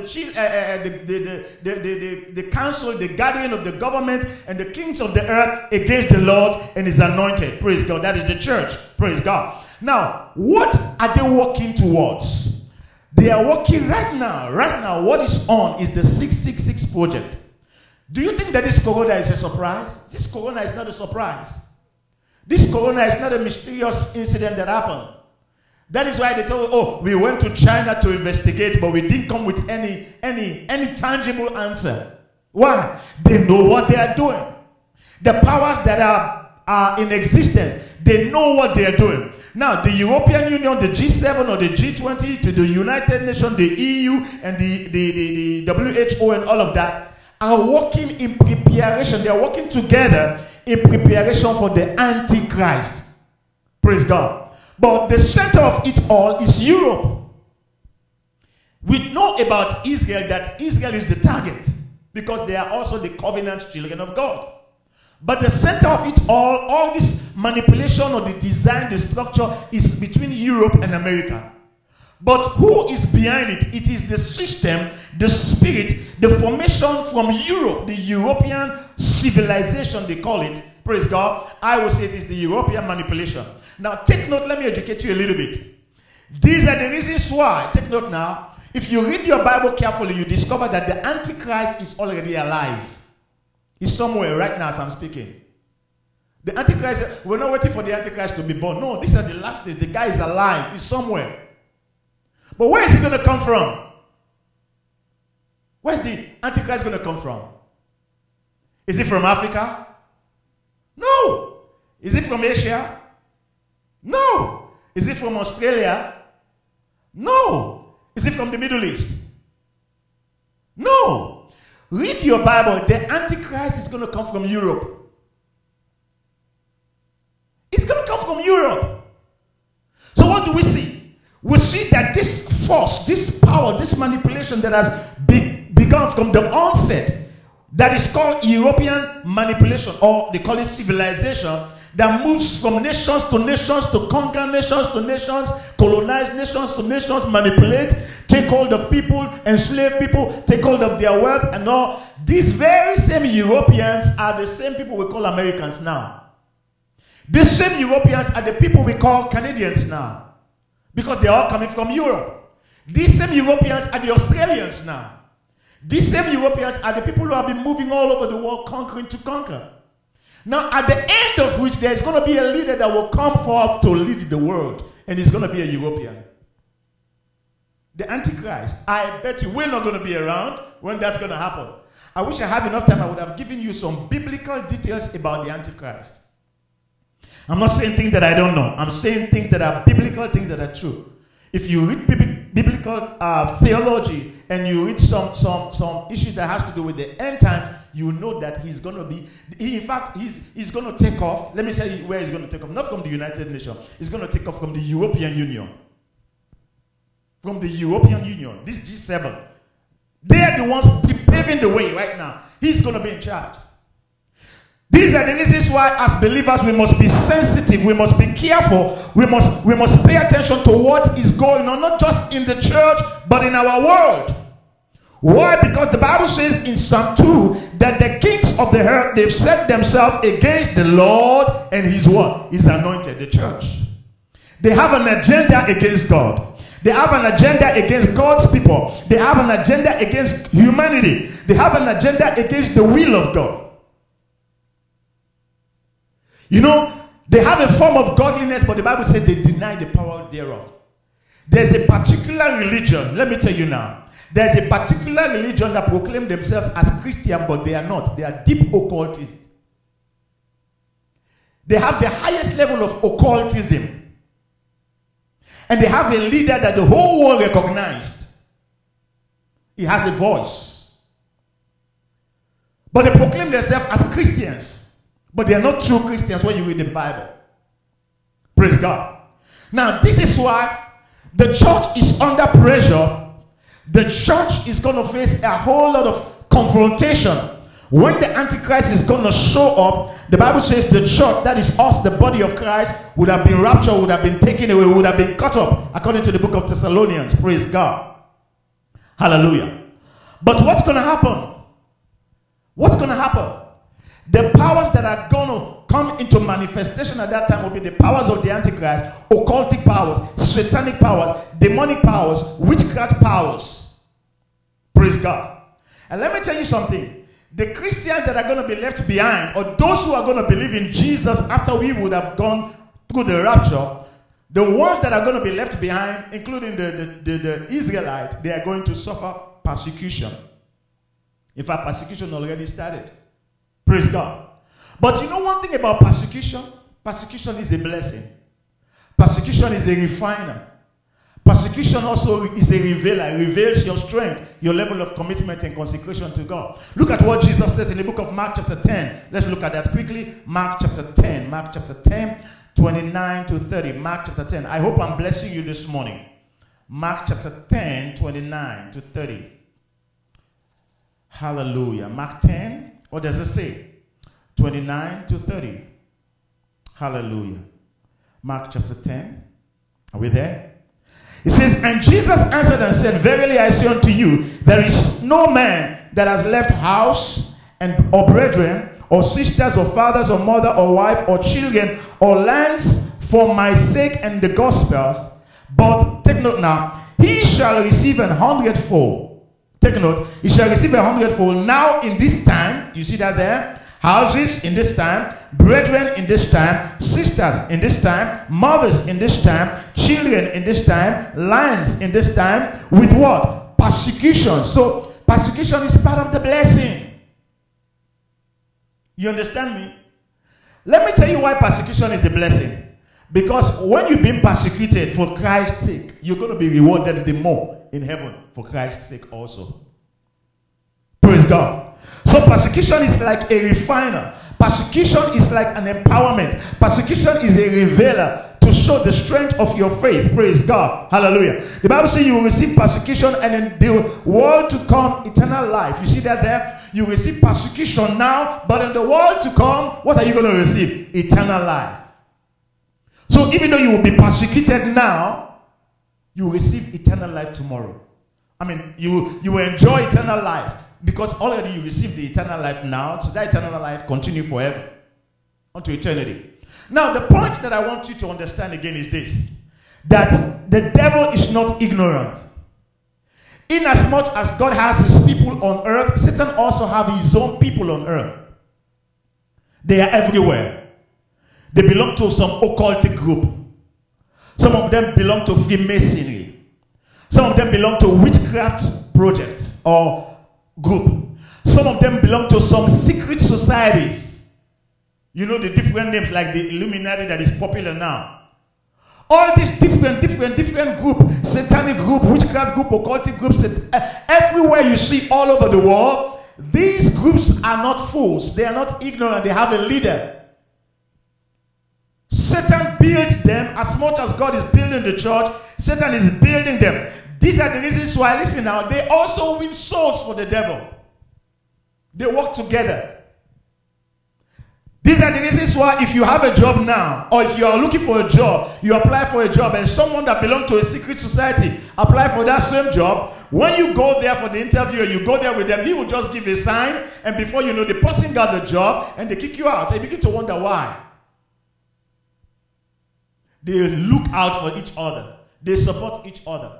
council, the guardian of the government, and the kings of the earth against the Lord and his anointed. Praise God. That is the church. Praise God. Now, what are they working towards? They are working right now. Right now, what is on is the 666 project. Do you think that this corona is a surprise? This corona is not a surprise. This corona is not a mysterious incident that happened. That is why they told, we went to China to investigate, but we didn't come with any tangible answer. Why? They know what they are doing. The powers that are in existence, they know what they are doing. Now, the European Union, the G7 or the G20, to the United Nations, the EU, and the WHO and all of that are working in preparation. They are working together in preparation for the Antichrist. Praise God. But the center of it all is Europe. We know about Israel, that Israel is the target, because they are also the covenant children of God. But the center of it all this manipulation or the design, the structure, is between Europe and America. But who is behind it? It is the system, the spirit, the formation from Europe, the European civilization, they call it. Praise God. I will say it is the European manipulation. Now, take note, let me educate you a little bit. These are the reasons why, take note now, if you read your Bible carefully, you discover that the Antichrist is already alive. He's somewhere right now as I'm speaking. The Antichrist, we're not waiting for the Antichrist to be born. No, these are the last days. The guy is alive. He's somewhere. But where is he going to come from? Where's the Antichrist going to come from? Is it from Africa? No. Is it from Asia? No. Is it from Australia? No. Is it from the Middle East? No. Read your Bible. The Antichrist is going to come from Europe. It's going to come from Europe. So what do we see? We see that this force, this power, this manipulation that has begun from the onset, that is called European manipulation, or they call it civilization, that moves from nations to nations, to conquer nations to nations, colonize nations to nations, manipulate, take hold of people, enslave people, take hold of their wealth and all. These very same Europeans are the same people we call Americans now. These same Europeans are the people we call Canadians now, because they are all coming from Europe. These same Europeans are the Australians now. These same Europeans are the people who have been moving all over the world, conquering to conquer. Now, at the end of which, there is going to be a leader that will come forth to lead the world, and he's going to be a European. The Antichrist. I bet you we're not going to be around when that's going to happen. I wish I had enough time. I would have given you some biblical details about the Antichrist. I'm not saying things that I don't know. I'm saying things that are biblical, things that are true. If you read biblical theology and you read some issues that has to do with the end times, you know that he's going to be, he's going to take off. Let me tell you where he's going to take off. Not from the United Nations. He's going to take off from the European Union. From the European Union. This G7. They are the ones paving the way right now. He's going to be in charge. These are the reasons why, as believers, we must be sensitive, we must be careful, we must pay attention to what is going on, not just in the church, but in our world. Why? Because the Bible says in Psalm 2 that the kings of the earth, they've set themselves against the Lord and his what? His anointed, the church. They have an agenda against God. They have an agenda against God's people. They have an agenda against humanity. They have an agenda against the will of God. You know, they have a form of godliness, but the Bible says they deny the power thereof. There's a particular religion, let me tell you now. There's a particular religion that proclaim themselves as Christian, but they are not. They are deep occultism. They have the highest level of occultism. And they have a leader that the whole world recognized. He has a voice. But they proclaim themselves as Christians. But they are not true Christians when you read the Bible. Praise God. Now, this is why the church is under pressure. The church is going to face a whole lot of confrontation. When the Antichrist is going to show up, the Bible says the church, that is us, the body of Christ, would have been raptured, would have been taken away, would have been cut up, according to the book of Thessalonians. Praise God. Hallelujah. But what's going to happen? What's going to happen? The powers that are going to come into manifestation at that time will be the powers of the Antichrist, occultic powers, satanic powers, demonic powers, witchcraft powers. Praise God. And let me tell you something. The Christians that are going to be left behind, or those who are going to believe in Jesus after we would have gone through the rapture, the ones that are going to be left behind, including the Israelites, they are going to suffer persecution. In fact, persecution already started. Praise God. But you know one thing about persecution? Persecution is a blessing. Persecution is a refiner. Persecution also is a revealer. It reveals your strength, your level of commitment and consecration to God. Look at what Jesus says in the book of Mark chapter 10. Let's look at that quickly. Mark chapter 10. Mark chapter 10, 29 to 30. Mark chapter 10. I hope I'm blessing you this morning. Mark chapter 10, 29 to 30. Hallelujah. Mark 10, what does it say? 29 to 30. Hallelujah. Mark chapter 10. Are we there? It says, and Jesus answered and said, verily I say unto you, there is no man that has left house or brethren, or sisters, or fathers, or mother, or wife, or children, or lands for my sake and the gospels. But take note now, he shall receive 100-fold. Take note, he shall receive 100-fold. Now in this time, you see that there? Houses in this time, brethren in this time, sisters in this time, mothers in this time, children in this time, lands in this time, with what? Persecution. So, persecution is part of the blessing. You understand me? Let me tell you why persecution is the blessing. Because when you've been persecuted for Christ's sake, you're going to be rewarded the more in heaven for Christ's sake also. Praise God. So persecution is like a refiner. Persecution is like an empowerment. Persecution is a revealer to show the strength of your faith. Praise God. Hallelujah. The Bible says you will receive persecution and in the world to come, eternal life. You see that there? You receive persecution now, but in the world to come, what are you going to receive? Eternal life. So even though you will be persecuted now, you will receive eternal life tomorrow. I mean, you will enjoy eternal life. Because already you receive the eternal life now, so that eternal life continue forever, unto eternity. Now, the point that I want you to understand again is this, that the devil is not ignorant. Inasmuch as God has his people on earth, Satan also has his own people on earth. They are everywhere. They belong to some occultic group. Some of them belong to Freemasonry. Some of them belong to witchcraft projects or group. Some of them belong to some secret societies. You know the different names like the Illuminati that is popular now. All these different group, satanic group, witchcraft group, occultic groups, everywhere you see all over the world, these groups are not fools. They are not ignorant. They have a leader. Satan built them as much as God is building the church. Satan is building them. These are the reasons why, listen now, they also win souls for the devil. They work together. These are the reasons why if you have a job now, or if you are looking for a job, you apply for a job, and someone that belongs to a secret society apply for that same job, when you go there for the interview, you go there with them, he will just give a sign, and before you know, the person got the job, and they kick you out. And you begin to wonder why. They look out for each other. They support each other.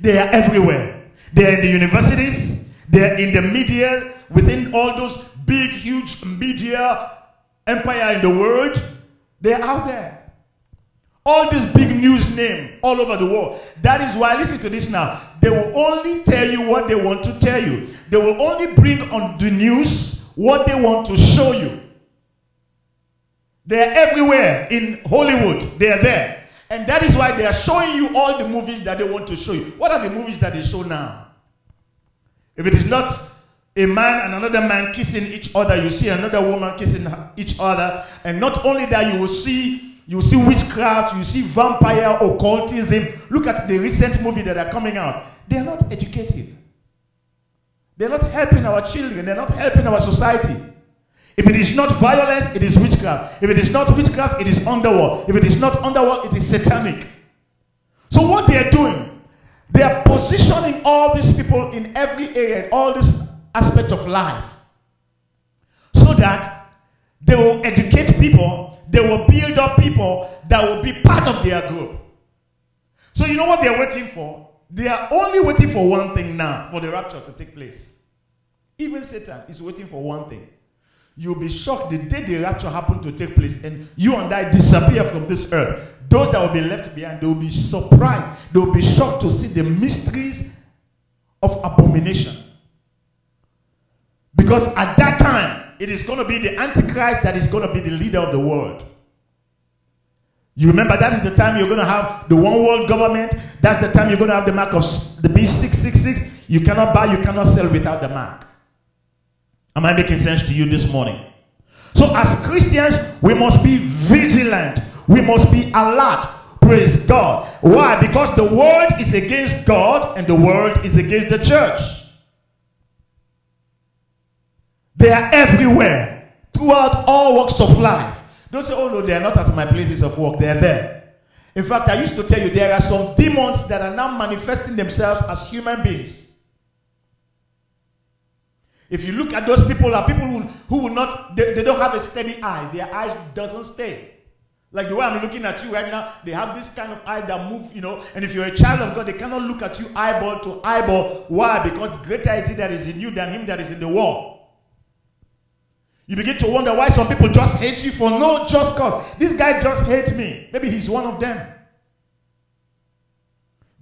They are everywhere. They are in the universities. They are in the media, within all those big, huge media empire in the world. They are out there. All this big news name all over the world. That is why, listen to this now. They will only tell you what they want to tell you. They will only bring on the news what they want to show you. They are everywhere. In Hollywood, they are there. And that is why they are showing you all the movies that they want to show you. What are the movies that they show now? If it is not a man and another man kissing each other, you see another woman kissing each other. And not only that, you will see witchcraft, you see vampire, occultism. Look at the recent movies that are coming out. They are not educative. They are not helping our children. They are not helping our society. If it is not violence, it is witchcraft. If it is not witchcraft, it is underworld. If it is not underworld, it is satanic. So what they are doing, they are positioning all these people in every area, all this aspect of life, so that they will educate people, they will build up people that will be part of their group. So you know what they are waiting for? They are only waiting for one thing now, for the rapture to take place. Even Satan is waiting for one thing. You'll be shocked the day the rapture happened to take place and you and I disappear from this earth. Those that will be left behind, they will be surprised. They will be shocked to see the mysteries of abomination. Because at that time, it is going to be the Antichrist that is going to be the leader of the world. You remember that is the time you're going to have the one world government. That's the time you're going to have the mark of the beast 666. You cannot buy, you cannot sell without the mark. Am I making sense to you this morning? So as Christians, we must be vigilant. We must be alert. Praise God. Why? Because the world is against God and the world is against the church. They are everywhere, throughout all walks of life. Don't say, oh no, they are not at my places of work. They are there. In fact, I used to tell you there are some demons that are now manifesting themselves as human beings. If you look at those people, are people who will not, they don't have a steady eye. Their eyes doesn't stay. Like the way I'm looking at you right now, they have this kind of eye that moves, and if you're a child of God, they cannot look at you eyeball to eyeball. Why? Because greater is he that is in you than him that is in the world. You begin to wonder why some people just hate you for no just cause. This guy just hates me. Maybe he's one of them.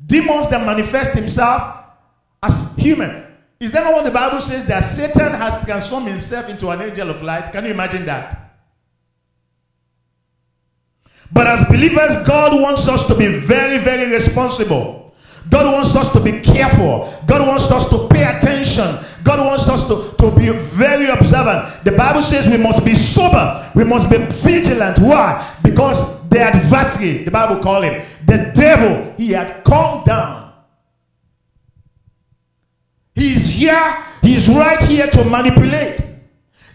Demons that manifest himself as human. Is that not what the Bible says? That Satan has transformed himself into an angel of light. Can you imagine that? But as believers, God wants us to be very, very responsible. God wants us to be careful. God wants us to pay attention. God wants us to be very observant. The Bible says we must be sober. We must be vigilant. Why? Because the adversary, the Bible calls him, the devil, he had come down. He's here, he's right here to manipulate.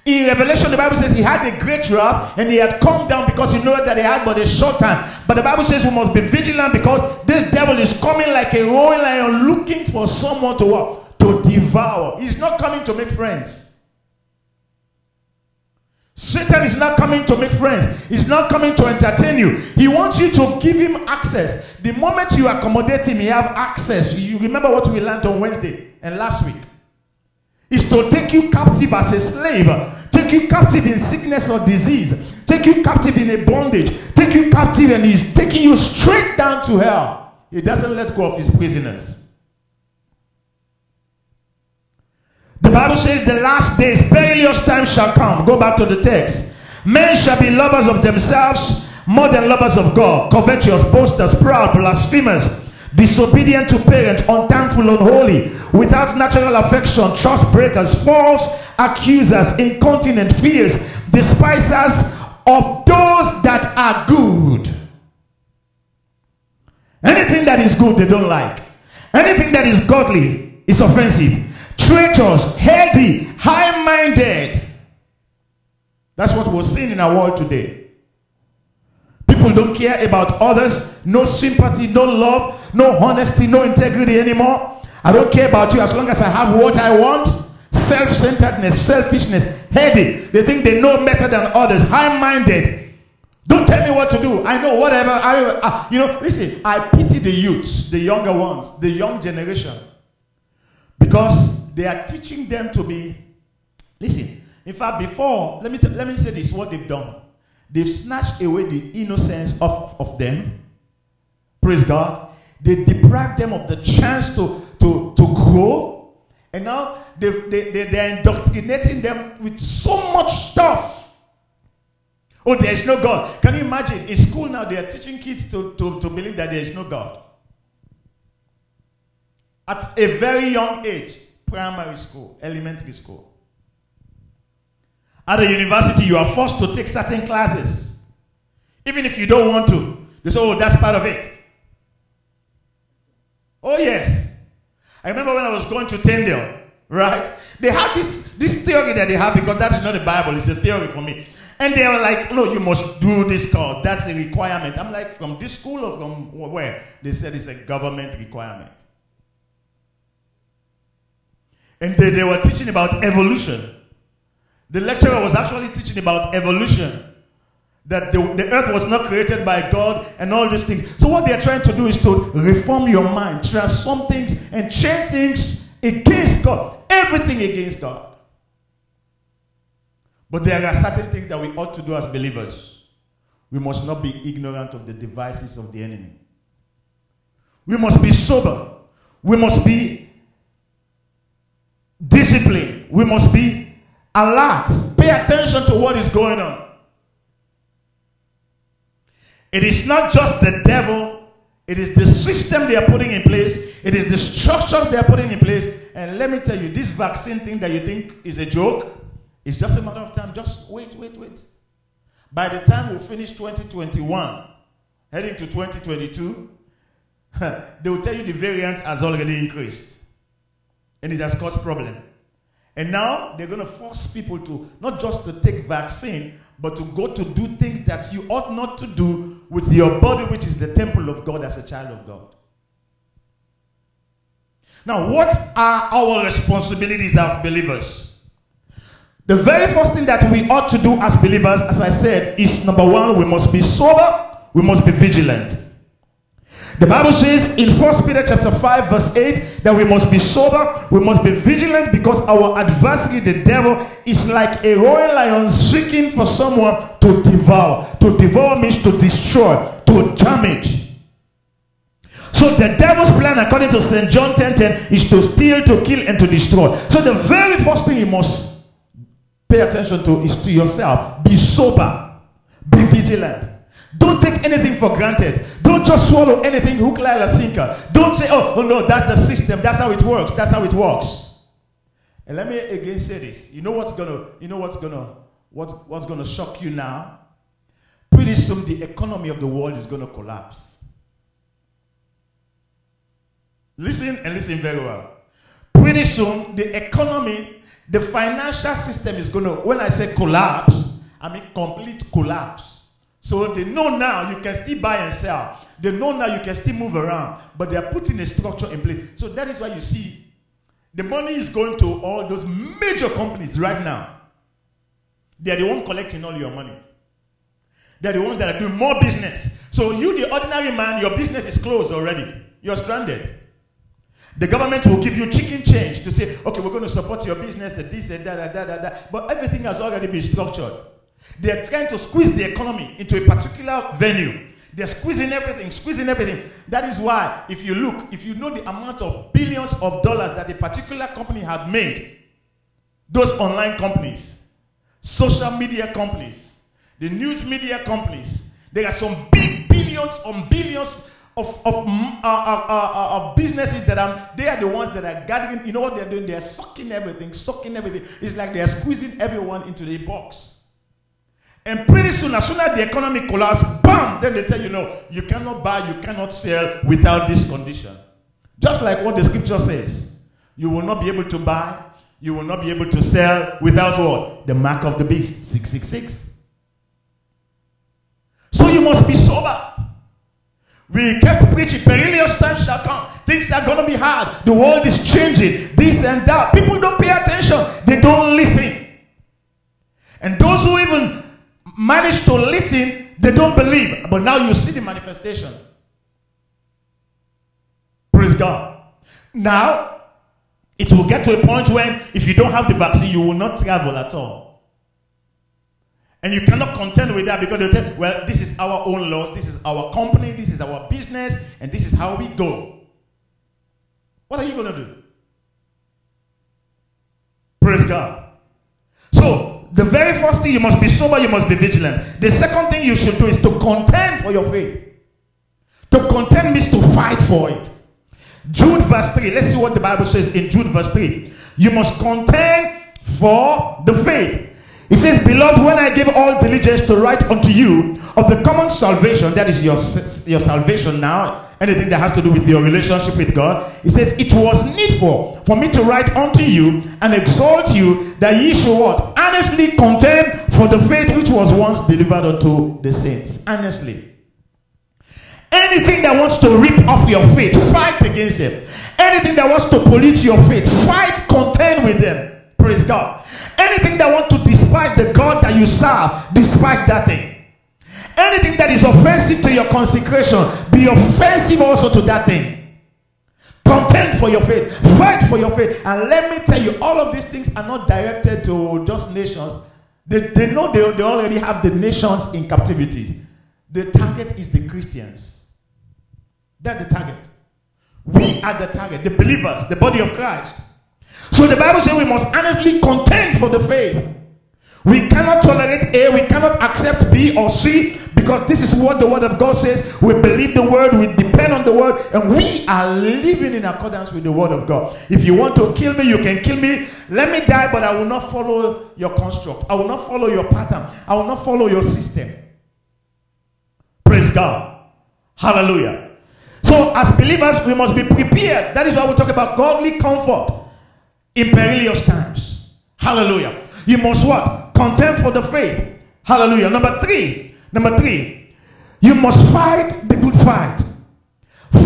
In Revelation, the Bible says he had a great wrath and he had come down because he knew that he had but a short time. But the Bible says we must be vigilant because this devil is coming like a roaring lion looking for someone to what? To devour. He's not coming to make friends. Satan is not coming to make friends. He's not coming to entertain you. He wants you to give him access. The moment you accommodate him, he has access. You remember what we learned on Wednesday and last week. Is to take you captive as a slave, take you captive in sickness or disease, take you captive in a bondage, take you captive, and he's taking you straight down to hell. He doesn't let go of his prisoners. The Bible says the last days, perilous times shall come. Go back to the text. Men shall be lovers of themselves more than lovers of God, covetous, boasters, proud, blasphemers, disobedient to parents, unthankful, unholy, without natural affection, trust breakers, false accusers, incontinent, fierce, despisers of those that are good. Anything that is good, they don't like. Anything that is godly is offensive. Traitors, heady, high-minded. That's what we're seeing in our world today. People don't care about others. No sympathy, no love, no honesty, no integrity anymore. I don't care about you as long as I have what I want. Self-centeredness, selfishness, heady. They think they know better than others. High-minded. Don't tell me what to do. I know whatever. Listen, I pity the youths, the younger ones, the young generation. Because they are teaching them to be... Listen, in fact, before... Let me say this, what they've done. They've snatched away the innocence of them. Praise God. They deprived them of the chance to grow. And now they're indoctrinating them with so much stuff. Oh, there is no God. Can you imagine? In school now, they are teaching kids to believe that there is no God. At a very young age, primary school, elementary school. At a university, you are forced to take certain classes. Even if you don't want to. They say, oh, that's part of it. Oh, yes. I remember when I was going to Tyndale, right? They had this theory that they have, because that is not the Bible. It's a theory for me. And they were like, no, you must do this course. That's a requirement. I'm like, from this school or from where? They said it's a government requirement. And they were teaching about evolution. The lecturer was actually teaching about evolution. That the earth was not created by God and all these things. So what they're trying to do is to reform your mind. Transform things and change things against God. Everything against God. But there are certain things that we ought to do as believers. We must not be ignorant of the devices of the enemy. We must be sober. We must be disciplined. We must be alert. Pay attention to what is going on. It is not just the devil. It is the system they are putting in place. It is the structures they are putting in place. And let me tell you, this vaccine thing that you think is a joke, it's just a matter of time. Just wait. By the time we finish 2021, heading to 2022, they will tell you the variant has already increased. And it has caused problem. And now they're going to force people to, not just to take vaccine, but to go to do things that you ought not to do with your body, which is the temple of God as a child of God. Now, what are our responsibilities as believers? The very first thing that we ought to do as believers, as I said, is number one, we must be sober, we must be vigilant. The Bible says in 1 Peter chapter 5 verse 8 that we must be sober, we must be vigilant, because our adversary, the devil, is like a roaring lion seeking for someone to devour. To devour means to destroy, to damage. So the devil's plan, according to St. John 10:10, is to steal, to kill, and to destroy. So the very first thing you must pay attention to is to yourself. Be sober, be vigilant. Don't take anything for granted. Don't just swallow anything hook, line, or sinker. Don't say, oh no, that's the system. That's how it works. And let me again say this. You know what's gonna shock you now? Pretty soon the economy of the world is gonna collapse. Listen very well. Pretty soon the economy, the financial system is gonna, when I say collapse, I mean complete collapse. So they know now you can still buy and sell. They know now you can still move around. But they are putting a structure in place. So that is why you see the money is going to all those major companies right now. They are the ones collecting all your money. They are the ones that are doing more business. So you, the ordinary man, your business is closed already. You're stranded. The government will give you chicken change to say, okay, we're going to support your business, that this and that. But everything has already been structured. They are trying to squeeze the economy into a particular venue. They're squeezing everything. That is why, if you look, if you know the amount of billions of dollars that a particular company had made, those online companies, social media companies, the news media companies, there are some big billions on billions of businesses they are the ones that are gathering. You know what they're doing? They're sucking everything. It's like they're squeezing everyone into a box. And pretty soon, as soon as the economy collapses, bam, then they tell you, no, you cannot buy, you cannot sell without this condition. Just like what the scripture says. You will not be able to buy, you will not be able to sell without what? The mark of the beast, 666. So you must be sober. We kept preaching, perilous times shall come. Things are going to be hard. The world is changing, this and that. People don't pay attention. They don't listen. And those who even manage to listen, they don't believe. But now you see the manifestation. Praise God. Now, it will get to a point when if you don't have the vaccine, you will not travel at all. And you cannot contend with that because they'll tell you, well, this is our own laws, this is our company, this is our business, and this is how we go. What are you going to do? Praise God. So, the very first thing, you must be sober, you must be vigilant. The second thing you should do is to contend for your faith. To contend means to fight for it. Jude verse 3. Let's see what the Bible says in Jude verse 3. You must contend for the faith. It says, beloved, when I gave all diligence to write unto you of the common salvation, that is your salvation now, anything that has to do with your relationship with God, it says, it was needful for me to write unto you and exhort you that ye should what? Earnestly contend for the faith which was once delivered unto the saints. Earnestly. Anything that wants to rip off your faith, fight against it. Anything that wants to pollute your faith, fight, contend with them. Praise God. Anything that wants to despise the God that you serve, despise that thing. Anything that is offensive to your consecration, be offensive also to that thing. Contend for your faith. Fight for your faith. And let me tell you, all of these things are not directed to just nations. They know they already have the nations in captivity. The target is the Christians. They're the target. We are the target. The believers, the body of Christ. So the Bible says we must earnestly contend for the faith We cannot tolerate A, we cannot accept B or C, because this is what the word of God says. We believe the word, we depend on the word, and we are living in accordance with the word of God. If you want to kill me, you can kill me. Let me die, but I will not follow your construct. I will not follow your pattern. I will not follow your system. Praise God. Hallelujah. So as believers, we must be prepared. That is why we talk about godly comfort in perilous times. Hallelujah. You must what? Contend for the faith. Hallelujah. Number three. You must fight the good fight.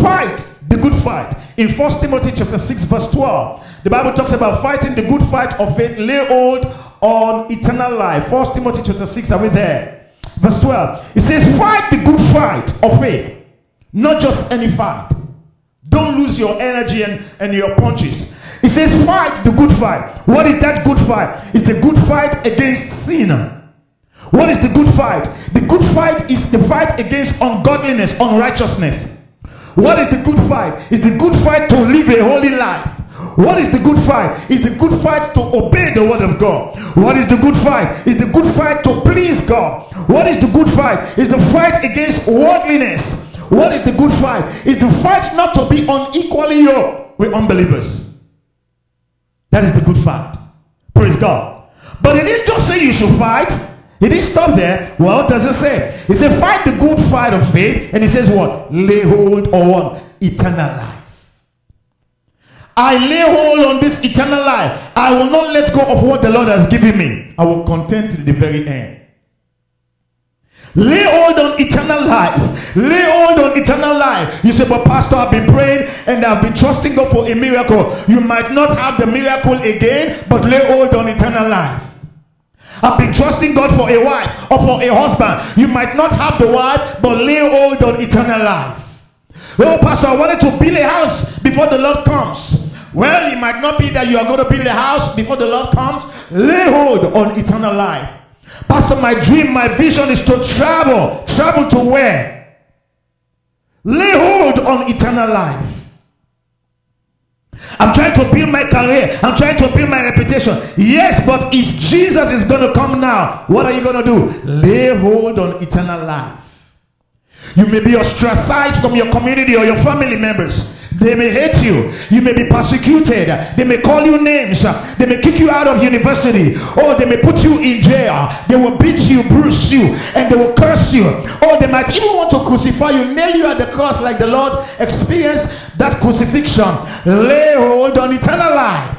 Fight the good fight. In 1 Timothy chapter 6 verse 12, the Bible talks about fighting the good fight of faith. Lay hold on eternal life. 1 Timothy chapter 6, are we there? Verse 12. It says, fight the good fight of faith. Not just any fight. Don't lose your energy and your punches. It says fight the good fight. What is that good fight? It's the good fight against sin. What is the good fight? The good fight is the fight against ungodliness, unrighteousness. What is the good fight? It's the good fight to live a holy life. What is the good fight? It's the good fight to obey the word of God. What is the good fight? It's the good fight to please God. What is the good fight? It's the fight against worldliness. What is the good fight? It's the fight not to be unequally yoked with unbelievers. That is the good fight. Praise God. But it didn't just say you should fight. It didn't stop there. Well, what does it say? It said fight the good fight of faith. And it says what? Lay hold on eternal life. I lay hold on this eternal life. I will not let go of what the Lord has given me. I will contend to the very end. Lay hold on eternal life. Lay hold on eternal life. You say, but pastor, I've been praying and I've been trusting God for a miracle. You might not have the miracle again, but lay hold on eternal life. I've been trusting God for a wife or for a husband. You might not have the wife, but lay hold on eternal life. Well, pastor, I wanted to build a house before the Lord comes. Well, it might not be that you are going to build a house before the Lord comes. Lay hold on eternal life. Pastor, my dream, my vision is to travel. Travel to where? Lay hold on eternal life. I'm trying to build my career. I'm trying to build my reputation. Yes, but if Jesus is going to come now, what are you going to do? Lay hold on eternal life. You may be ostracized from your community or your family members. They may hate you. You may be persecuted. They may call you names. They may kick you out of university. Or they may put you in jail. They will beat you, bruise you, and they will curse you. Or they might even want to crucify you, nail you at the cross like the Lord experienced that crucifixion. Lay hold on eternal life.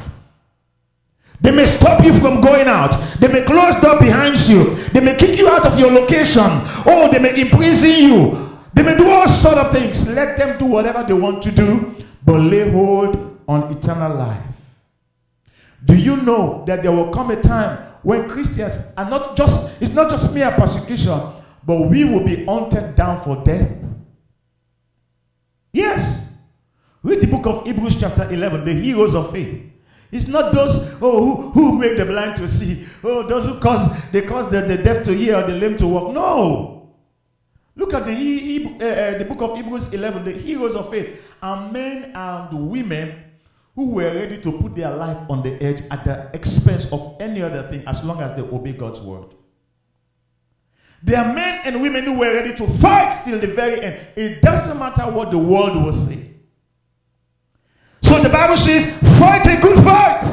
They may stop you from going out. They may close the door behind you. They may kick you out of your location. Or they may imprison you. They may do all sort of things. Let them do whatever they want to do, but lay hold on eternal life. Do you know that there will come a time when Christians are not just, it's not just mere persecution, but we will be hunted down for death? Yes. Read the book of Hebrews chapter 11, the heroes of faith. It's not those who make the blind to see, those who cause the deaf to hear or the lame to walk. No. Look at the book of Hebrews 11. The heroes of faith are men and women who were ready to put their life on the edge at the expense of any other thing as long as they obey God's word. There are men and women who were ready to fight till the very end. It doesn't matter what the world will say. So the Bible says, fight a good fight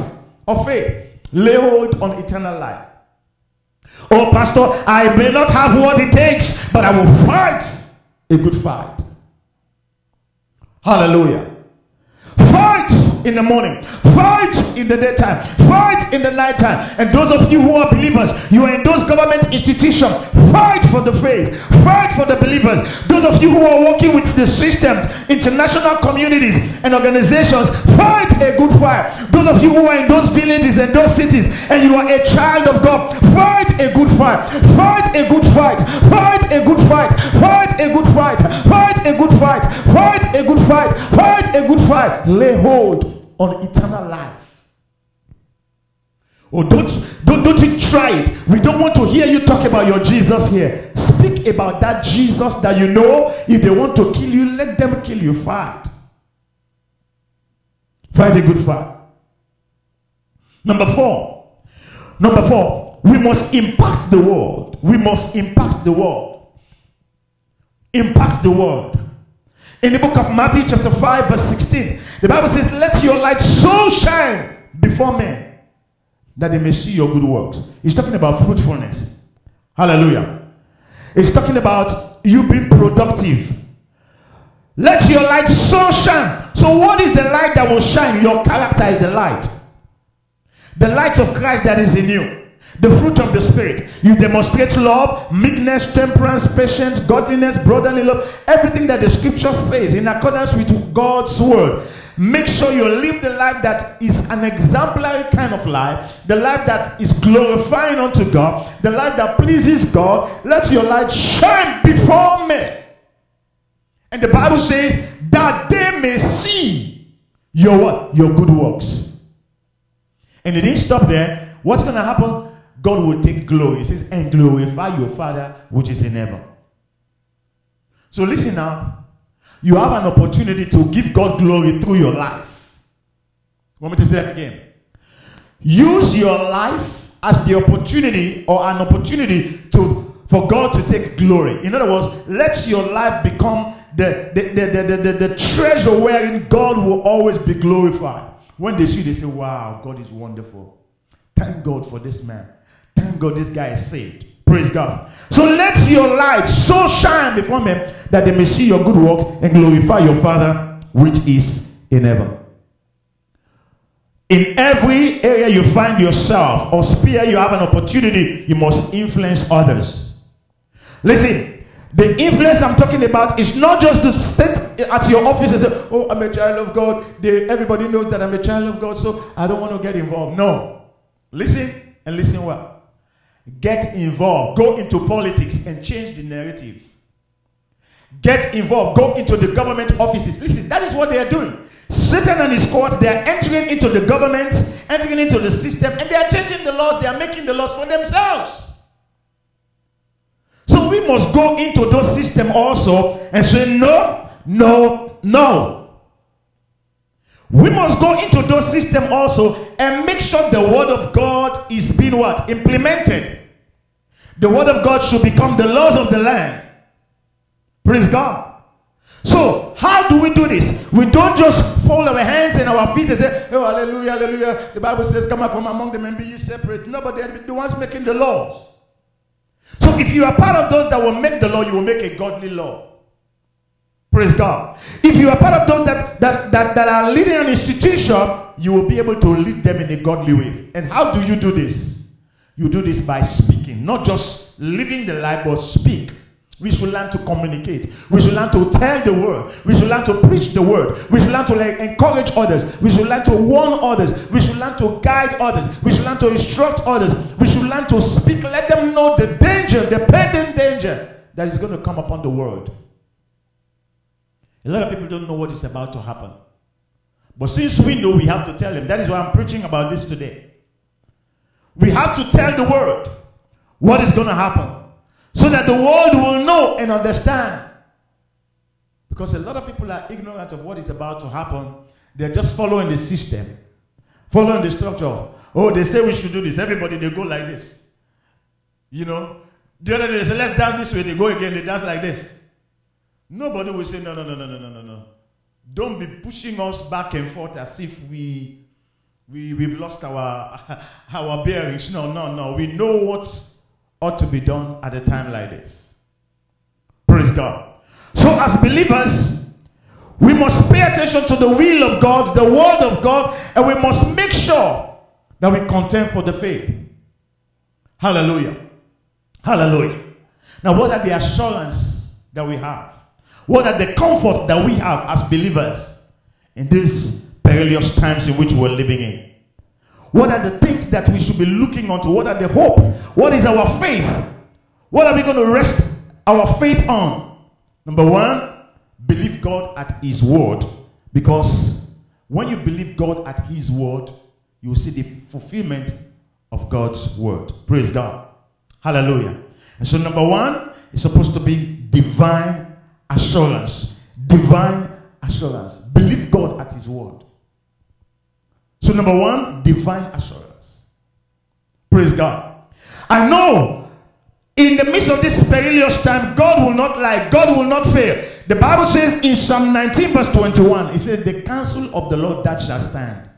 of faith. Lay hold on eternal life. Oh, pastor, I may not have what it takes, but I will fight a good fight. Hallelujah. Fight in the morning. Fight in the daytime. Fight in the nighttime. And those of you who are believers, you are in those government institutions. Fight for the faith. Fight for the believers. Those of you who are working with the systems, international communities and organizations, fight a good fight. Those of you who are in those villages and those cities and you are a child of God, fight a good fight. Fight a good fight. Fight a good fight. Fight a good fight. Fight a good fight. Fight a good fight. Fight a good fight. Lay hold on eternal life. Oh, don't you try it. We don't want to hear you talk about your Jesus here. Speak about that Jesus that you know. If they want to kill you, let them kill you. Fight. Fight a good fight. Number four. We must impact the world. We must impact the world. Impact the world. In the book of Matthew chapter 5 verse 16, the Bible says, let your light so shine before men that they may see your good works. It's talking about fruitfulness. Hallelujah. It's talking about you being productive. Let your light so shine. So what is the light that will shine? Your character is the light. The light of Christ that is in you. The fruit of the Spirit. You demonstrate love, meekness, temperance, patience, godliness, brotherly love. Everything that the Scripture says in accordance with God's word. Make sure you live the life that is an exemplary kind of life. The life that is glorifying unto God. The life that pleases God. Let your light shine before men. And the Bible says that they may see your what? Your good works. And it didn't stop there. What's going to happen? God will take glory. He says, and glorify your Father which is in heaven. So listen now. You have an opportunity to give God glory through your life. Want me to say that again? Use your life as the opportunity or an opportunity for God to take glory. In other words, let your life become the treasure wherein God will always be glorified. When they see, they say, wow, God is wonderful. Thank God for this man. Thank God this guy is saved. Praise God. So let your light so shine before men that they may see your good works and glorify your Father which is in heaven. In every area you find yourself or sphere you have an opportunity, you must influence others. Listen, the influence I'm talking about is not just to sit at your office and say, oh, I'm a child of God. Everybody knows that I'm a child of God, so I don't want to get involved. No. Listen and listen well. Get involved. Go into politics and change the narrative. Get involved. Go into the government offices. Listen, that is what they are doing. Satan and his court, they are entering into the governments, entering into the system, and they are changing the laws. They are making the laws for themselves. So we must go into those systems also and say, no, no, no. We must go into those systems also and make sure the word of God is being what? Implemented. The word of God should become the laws of the land. Praise God. So, how do we do this? We don't just fold our hands and our feet and say, oh, hallelujah, hallelujah. The Bible says, come out from among them and be ye separate. No, but they're the ones making the laws. So, if you are part of those that will make the law, you will make a godly law. Praise God. If you are part of those that are leading an institution, you will be able to lead them in a godly way. And how do you do this? You do this by speaking. Not just living the life, but speak. We should learn to communicate. We should learn to tell the word. We should learn to preach the word. We should learn to encourage others. We should learn to warn others. We should learn to guide others. We should learn to instruct others. We should learn to speak. Let them know the danger, the pending danger that is going to come upon the world. A lot of people don't know what is about to happen. But since we know, we have to tell them. That is why I'm preaching about this today. We have to tell the world what is going to happen so that the world will know and understand. Because a lot of people are ignorant of what is about to happen. They're just following the system, following the structure. Oh, they say we should do this. Everybody, they go like this. You know, the other day they say, let's dance this way. They go again, they dance like this. Nobody will say, no. Don't be pushing us back and forth as if we've lost our bearings. No. We know what ought to be done at a time like this. Praise God. So as believers, we must pay attention to the will of God, the word of God, and we must make sure that we contend for the faith. Hallelujah. Hallelujah. Now, what are the assurance that we have? What are the comforts that we have as believers in these perilous times in which we're living in? What are the things that we should be looking onto? What are the hope? What is our faith? What are we going to rest our faith on? Number one, believe God at His word. Because when you believe God at His word, you will see the fulfillment of God's word. Praise God. Hallelujah. And so number one is supposed to be divine assurance. Divine assurance. Believe God at His word. So number one, divine assurance. Praise God. I know in the midst of this perilous time, God will not lie. God will not fail. The Bible says in Psalm 19 verse 21, it says, the counsel of the Lord that shall stand.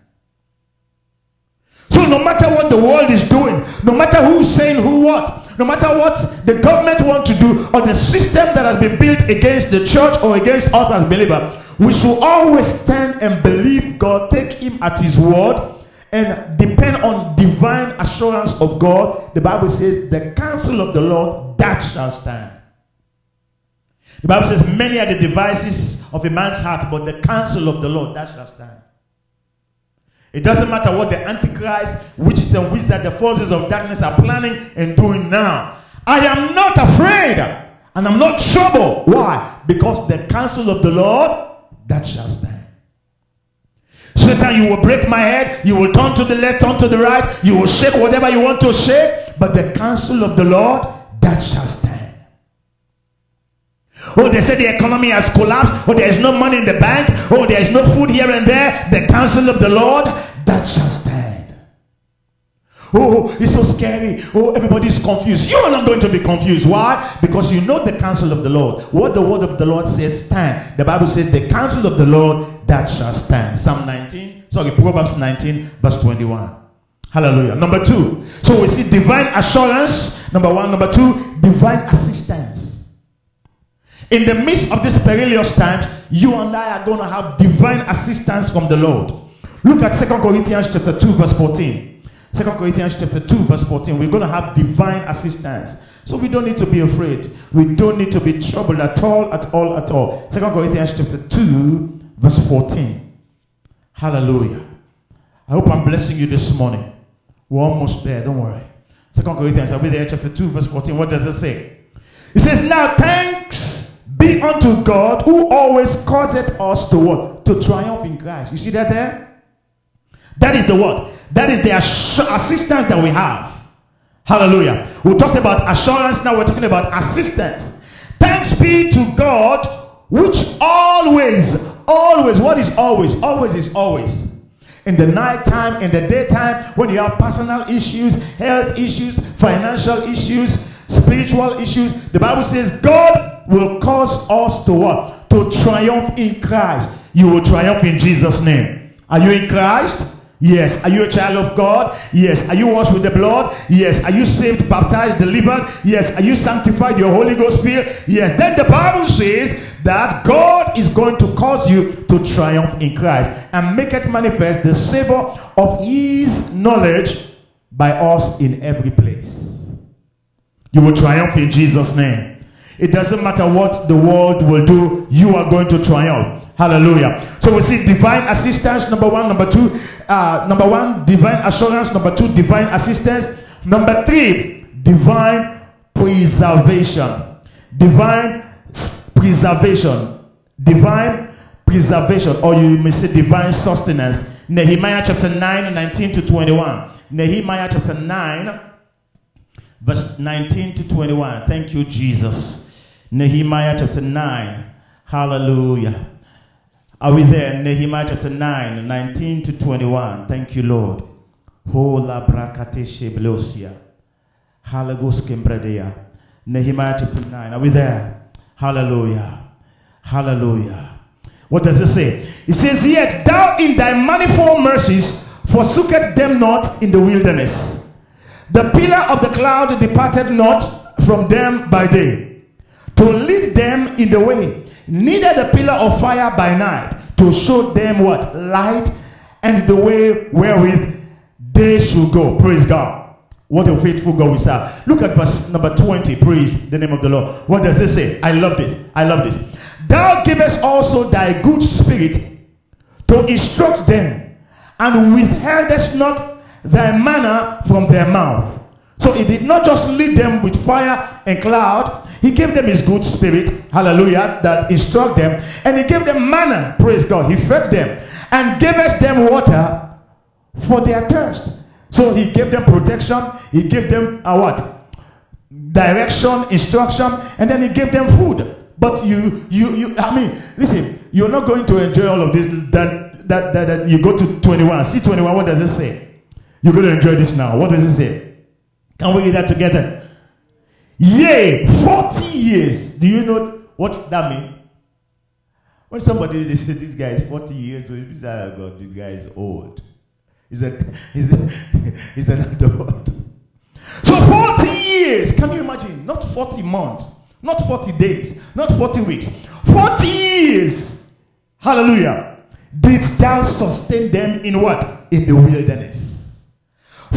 So no matter what the world is doing, no matter who's saying who what, no matter what the government want to do or the system that has been built against the church or against us as believers, we should always stand and believe God, take him at his word, and depend on divine assurance of God. The Bible says, the counsel of the Lord, that shall stand. The Bible says, many are the devices of a man's heart, but the counsel of the Lord, that shall stand. It doesn't matter what the Antichrist, witches and wizards, the forces of darkness are planning and doing now. I am not afraid and I'm not troubled. Why? Because the counsel of the Lord, that shall stand. Satan, you will break my head. You will turn to the left, turn to the right. You will shake whatever you want to shake. But the counsel of the Lord, that shall stand. Oh, they say the economy has collapsed. Oh, there is no money in the bank. Oh, there is no food here and there. The counsel of the Lord, that shall stand. Oh, it's so scary. Oh, everybody's confused. You are not going to be confused. Why? Because you know the counsel of the Lord. What the word of the Lord says, stand. The Bible says the counsel of the Lord, that shall stand. Proverbs 19 verse 21. Hallelujah. Number two. So we see divine assurance. Number one. Number two, divine assistance. In the midst of these perilous times, you and I are going to have divine assistance from the Lord. Look at 2 Corinthians chapter 2 verse 14. 2 Corinthians chapter 2 verse 14. We're going to have divine assistance. So we don't need to be afraid. We don't need to be troubled at all, at all, at all. 2 Corinthians chapter 2 verse 14. Hallelujah. I hope I'm blessing you this morning. We're almost there. Don't worry. 2 Corinthians, I'll be there, chapter 2 verse 14. What does it say? It says, now thanks be unto God, who always causeth us to what? To triumph in Christ. You see that there? That is the what? That is the assistance that we have. Hallelujah. We talked about assurance. Now we're talking about assistance. Thanks be to God, which always, what is always? Always is always. In the night time, in the daytime, when you have personal issues, health issues, financial issues, spiritual issues, the Bible says God will cause us to what? To triumph in Christ. You will triumph in Jesus' name. Are you in Christ? Yes. Are you a child of God? Yes. Are you washed with the blood? Yes. Are you saved, baptized, delivered? Yes. Are you sanctified, your Holy Ghost filled? Yes. Then the Bible says that God is going to cause you to triumph in Christ and make it manifest the savor of his knowledge by us in every place. You will triumph in Jesus' name. It doesn't matter what the world will do. You are going to triumph. Hallelujah. So we see divine assistance, number one. Number two, number one, divine assurance. Number two, divine assistance. Number three, divine preservation. Divine preservation. Divine preservation. Or you may say divine sustenance. Nehemiah chapter 9, 19 to 21. Nehemiah chapter 9. Verse 19 to 21. Thank you, Jesus. Nehemiah chapter 9. Hallelujah. Are we there? Nehemiah chapter 9, 19 to 21. Thank you, Lord. Hola brakateshe blosia. Halagos kembredea. Nehemiah chapter 9. Are we there? Hallelujah. Hallelujah. What does it say? It says, yet thou in thy manifold mercies forsooketh them not in the wilderness. The pillar of the cloud departed not from them by day, to lead them in the way, neither the pillar of fire by night, to show them what? Light and the way wherewith they should go. Praise God. What a faithful God we serve. Look at verse number 20. Praise the name of the Lord. What does it say? I love this. I love this. Thou givest also thy good spirit to instruct them, and withheldest not thy manna from their mouth. So he did not just lead them with fire and cloud. He gave them his good spirit, hallelujah, that instruct them. And he gave them manna, praise God. He fed them and gave us them water for their thirst. So he gave them protection. He gave them a what? Direction, instruction, and then he gave them food. But listen, you're not going to enjoy all of this. That you go to 21. See 21, what does it say? You're going to enjoy this now. What does it say? Can we read that together? Yea, 40 years. Do you know what that means? When somebody, they say, this guy is 40 years old, this guy is old. He's an adult. So 40 years, can you imagine? Not 40 months, not 40 days, not 40 weeks. 40 years, hallelujah, did thou sustain them in what? In the wilderness.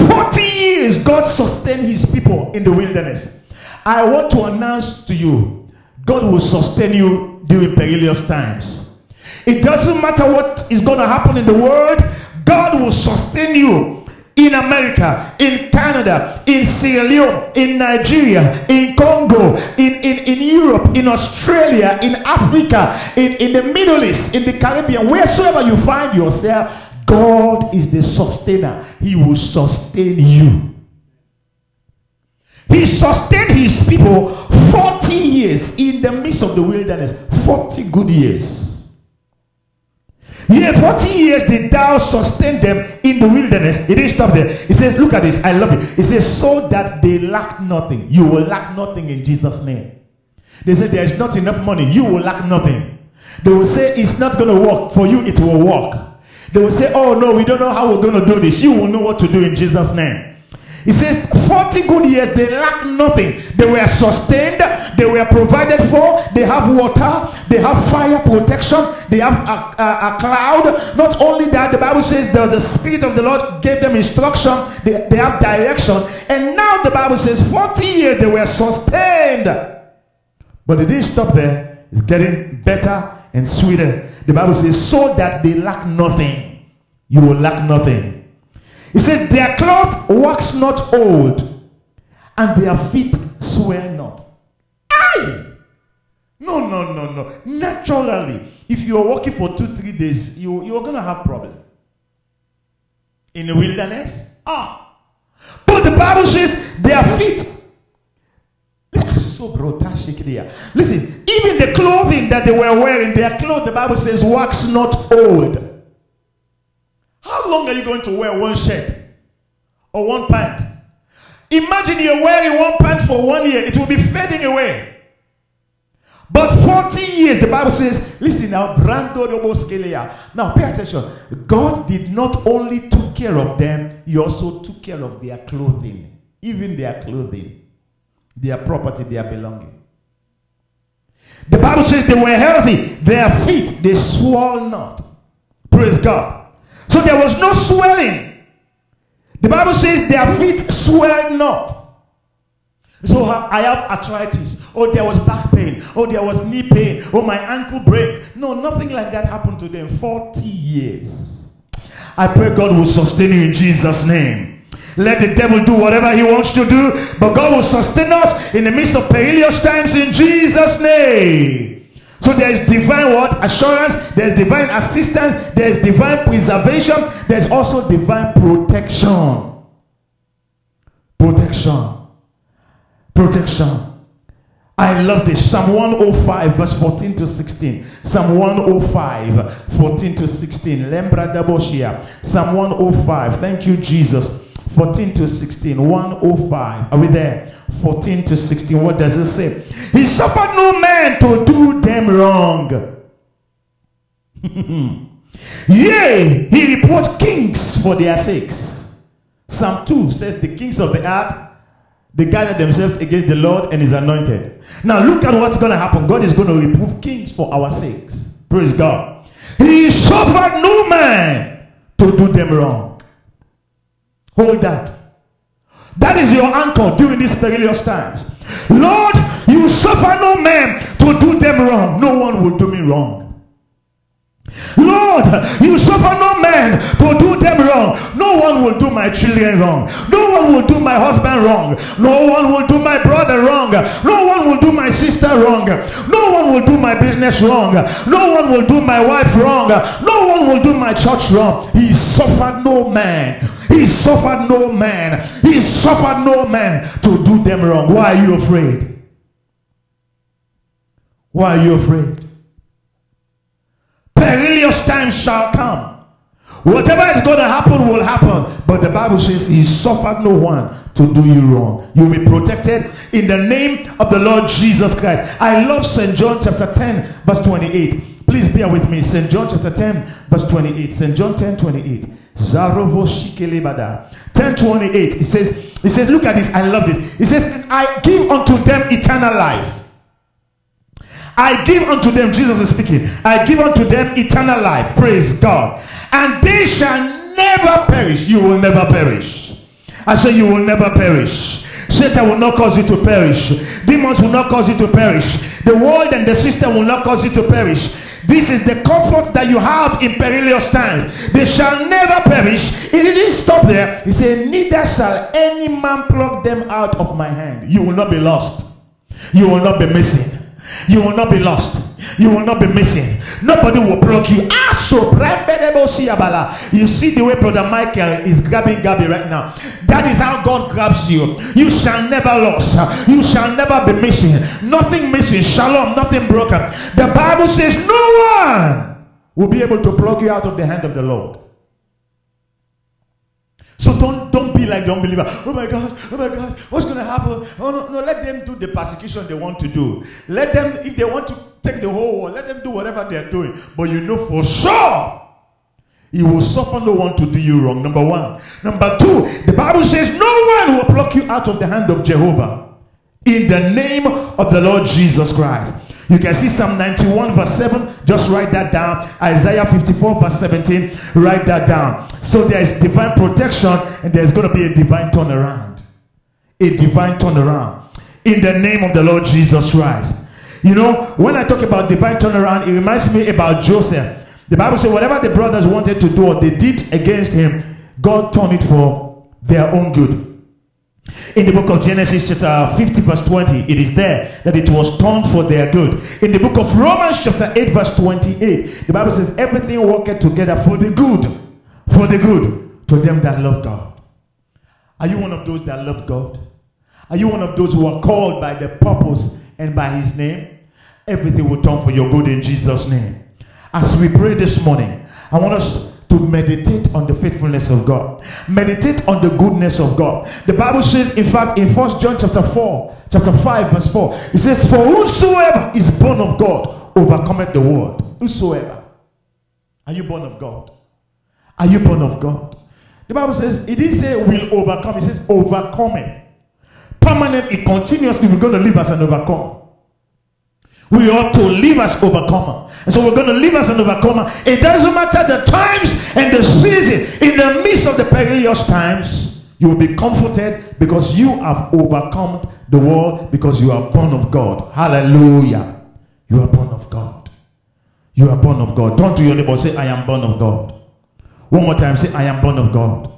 40 years, God sustained his people in the wilderness. I want to announce to you, God will sustain you during perilous times. It doesn't matter what is going to happen in the world. God will sustain you in America, in Canada, in Sierra Leone, in Nigeria, in Congo, in Europe, in Australia, in Africa, in the Middle East, in the Caribbean, wheresoever you find yourself, God is the sustainer. He will sustain you. He sustained his people 40 years in the midst of the wilderness. 40 good years. Yeah, 40 years did thou sustain them in the wilderness. It didn't stop there. It says, look at this. I love it. It says, so that they lack nothing. You will lack nothing in Jesus' name. They say, there's not enough money. You will lack nothing. They will say, it's not going to work. For you, it will work. They will say, oh no, we don't know how we're going to do this. You will know what to do in Jesus' name. It says 40 good years, they lack nothing. They were sustained. They were provided for. They have water. They have fire protection. They have a cloud. Not only that, the Bible says the Spirit of the Lord gave them instruction. They have direction. And now the Bible says 40 years, they were sustained. But it didn't stop there. It's getting better and sweeter. The Bible says so that they lack nothing. You will lack nothing. He says, their cloth wax not old, and their feet swell not. Aye! No. Naturally, if you are walking for 2-3 days, you are going to have problem. In the wilderness? Ah! But the Bible says, their feet, they are so grotesque there. Listen, even the clothing that they were wearing, their clothes, the Bible says, wax not old. How long are you going to wear one shirt or one pant? Imagine you're wearing one pant for 1 year. It will be fading away. But 40 years, the Bible says, listen now, Brando Roboskelea. Now, pay attention. God did not only took care of them, he also took care of their clothing. Even their clothing, their property, their belonging. The Bible says they were healthy. Their feet, they swelled not. Praise God. So there was no swelling. The Bible says their feet swelled not. So I have arthritis. Oh, there was back pain. Oh, there was knee pain. Oh, my ankle break. No, nothing like that happened to them. 40 years. I pray God will sustain you in Jesus' name. Let the devil do whatever he wants to do, but God will sustain us in the midst of perilous times in Jesus' name. So there is divine what? Assurance. There is divine assistance. There is divine preservation. There is also divine protection. Protection. I love this. Psalm 105 verse 14 to 16. Psalm 105 14 to 16. Lembra Daboshia. Psalm 105. Thank you, Jesus. 14 to 16. 105. Are we there? 14 to 16. What does it say? He suffered no man to do them wrong. Yea, he reproached kings for their sakes. Psalm 2 says the kings of the earth, they gather themselves against the Lord and his anointed. Now look at what's going to happen. God is going to reprove kings for our sakes. Praise God. He suffered no man to do them wrong. Hold that. That is your anchor during these perilous times. Lord, you suffer no man to do them wrong. No one will do me wrong. Lord, you suffer no man to do them wrong. No one will do my children wrong. No one will do my husband wrong. No one will do my brother wrong. No one will do my sister wrong. No one will do my business wrong. No one will do my wife wrong. No one will do my church wrong. He suffered no man. He suffered no man. He suffered no man to do them wrong. Why are you afraid? Why are you afraid? Perilous times shall come Whatever is going to happen will happen. But the Bible says he suffered no one to do you wrong. You'll be protected in the name of the Lord Jesus Christ. I love St. John chapter 10 verse 28. Please bear with me. St. John chapter 10 verse 28. St. John 10:28. Zarovo shikelebada. 10:28. He says, look at this. I love this. He says, I give unto them eternal life. I give unto them, Jesus is speaking, I give unto them eternal life, praise God, and they shall never perish. You will never perish. I say you will never perish. Satan will not cause you to perish. Demons will not cause you to perish. The world and the system will not cause you to perish. This is the comfort that you have in perilous times. They shall never perish. He didn't stop there. He said, neither shall any man pluck them out of my hand. You will not be lost. You will not be missing. You will not be lost. You will not be missing. Nobody will block you. You see the way Brother Michael is grabbing Gabby right now. That is how God grabs you. You shall never lose. You shall never be missing. Nothing missing. Shalom. Nothing broken. The Bible says no one will be able to pluck you out of the hand of the Lord. So don't be like the unbeliever. Oh my God, what's going to happen? Oh no, let them do the persecution they want to do. Let them, if they want to take the whole world, let them do whatever they are doing. But you know for sure, you will suffer no one to do you wrong, number one. Number two, the Bible says no one will pluck you out of the hand of Jehovah. In the name of the Lord Jesus Christ. You can see Psalm 91 verse 7. Just write that down. Isaiah 54 verse 17. Write that down. So there is divine protection and there is going to be a divine turnaround. A divine turnaround. In the name of the Lord Jesus Christ. You know, when I talk about divine turnaround, it reminds me about Joseph. The Bible says whatever the brothers wanted to do or they did against him, God turned it for their own good. In the book of Genesis chapter 50 verse 20, it is there that it was turned for their good. In the book of Romans chapter 8 verse 28, the Bible says everything worketh together for the good to them that love God. Are you one of those that love God? Are you one of those who are called by the purpose and by his name? Everything will turn for your good in Jesus' name. As we pray this morning, I want us to meditate on the faithfulness of God. Meditate on the goodness of God. The Bible says, in fact, in 1 John chapter 5, verse 4, it says, for whosoever is born of God overcometh the world. Whosoever. Are you born of God? Are you born of God? The Bible says, it didn't say will overcome, it says overcometh. Permanently, continuously, we're going to live as an overcomer. We ought to live as overcomer. And so we're going to live as an overcomer. It doesn't matter the times and the season. In the midst of the perilous times, you will be comforted because you have overcome the world because you are born of God. Hallelujah. You are born of God. You are born of God. Turn to your neighbor, say, I am born of God. One more time, say, I am born of God.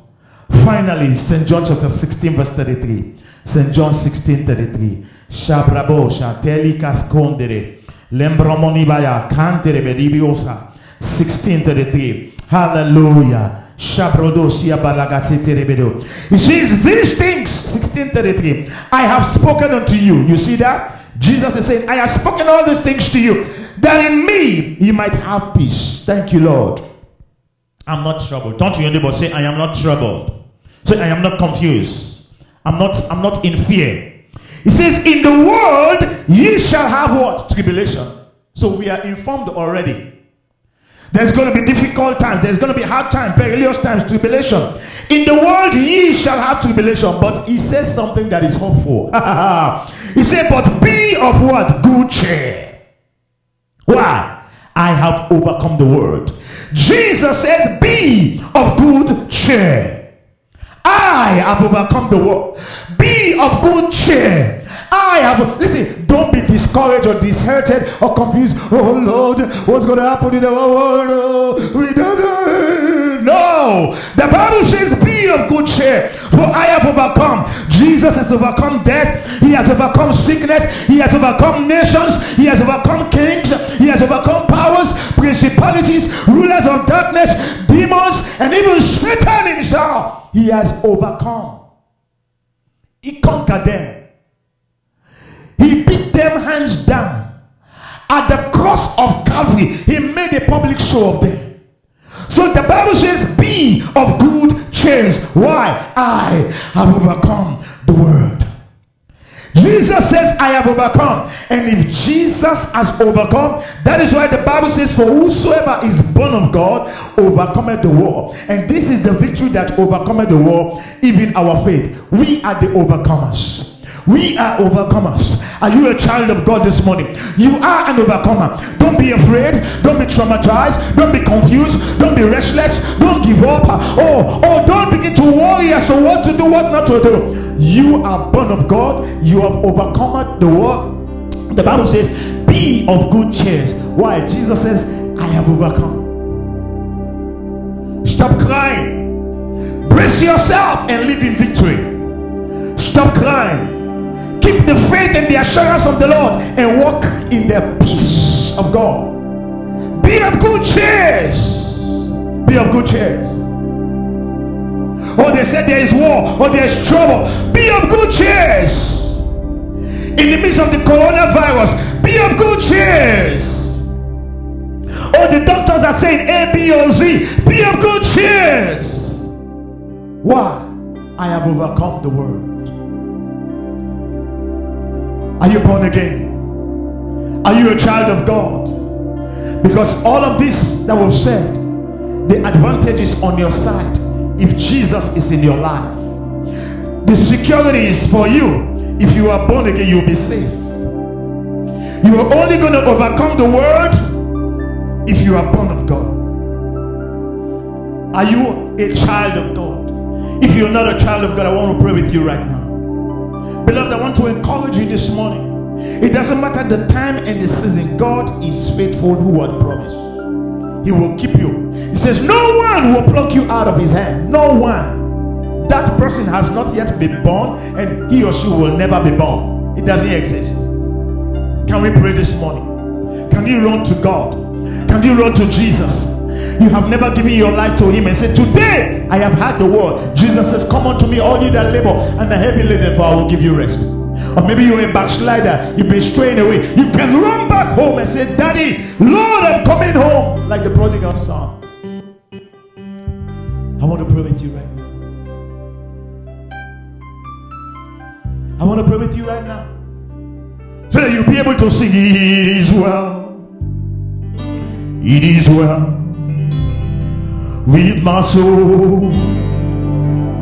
Finally, St. John chapter 16 verse 33. St. John 16:33. Shabrabo shateli kaskondere lembromoni baya kantere bedibiosa. 16:33. Hallelujah. Shabrodosia balagate rebedo. He says these things. 16:33. I have spoken unto you. You see that? Jesus is saying, I have spoken all these things to you, that in me you might have peace. Thank you, Lord. I'm not troubled. Don't your neighbor, say, I am not troubled. Say, I am not confused. I'm not in fear. He says, in the world ye shall have what? Tribulation. So we are informed already. There's going to be difficult times. There's going to be hard times, perilous times, tribulation. In the world ye shall have tribulation. But he says something that is hopeful. He said, but be of what? Good cheer. Why? I have overcome the world. Jesus says, be of good cheer. I have overcome the world. Be of good cheer. I have. Listen, don't be discouraged or disheartened or confused. Oh Lord, what's going to happen in our world? We don't know. No. The Bible says, be of good cheer, for I have overcome. Jesus has overcome death. He has overcome sickness. He has overcome nations. He has overcome kings. He has overcome powers, principalities, rulers of darkness, demons, and even Satan himself. He has overcome. He conquered them. He beat them hands down. At the cross of Calvary, he made a public show of them. So the Bible says, be of good cheer. Why? I have overcome the world. Jesus says, I have overcome. And if Jesus has overcome, that is why the Bible says, for whosoever is born of God overcometh the world. And this is the victory that overcometh the world, even our faith. We are the overcomers. We are overcomers. Are you a child of God this morning? You are an overcomer. Don't be afraid. Don't be traumatized. Don't be confused. Don't be restless. Don't give up. Oh, don't begin to worry as to what to do, what not to do. You are born of God. You have overcome the world. The Bible says, be of good cheer. Why? Jesus says, I have overcome. Stop crying. Brace yourself and live in victory. Stop crying. Keep the faith and the assurance of the Lord and walk in the peace of God. Be of good cheer. Be of good cheer. They said there is war or there is trouble. Be of good cheer. In the midst of the coronavirus, be of good cheer. The doctors are saying A, B, or Z. Be of good cheer. Why? I have overcome the world. Are you born again? Are you a child of God? Because all of this that we've said, the advantage is on your side if Jesus is in your life. The security is for you. If you are born again, you'll be safe. You are only going to overcome the world if you are born of God. Are you a child of God? If you're not a child of God, I want to pray with you right now. Beloved, I want to encourage you this morning. It doesn't matter the time and the season. God is faithful who had promised. He will keep you. He says, no one will pluck you out of his hand. No one. That person has not yet been born, and he or she will never be born. It doesn't exist. Can we pray this morning? Can you run to God? Can you run to Jesus? You have never given your life to him and said, today I have had the word. Jesus says, come unto me, all ye that labor and are heavy laden, for I will give you rest. Or maybe you're a backslider, you've been straying away. You can run back home and say, Daddy, Lord, I'm coming home, like the prodigal son. I want to pray with you right now. I want to pray with you right now, so that you'll be able to sing, it is well. It is well. With my soul,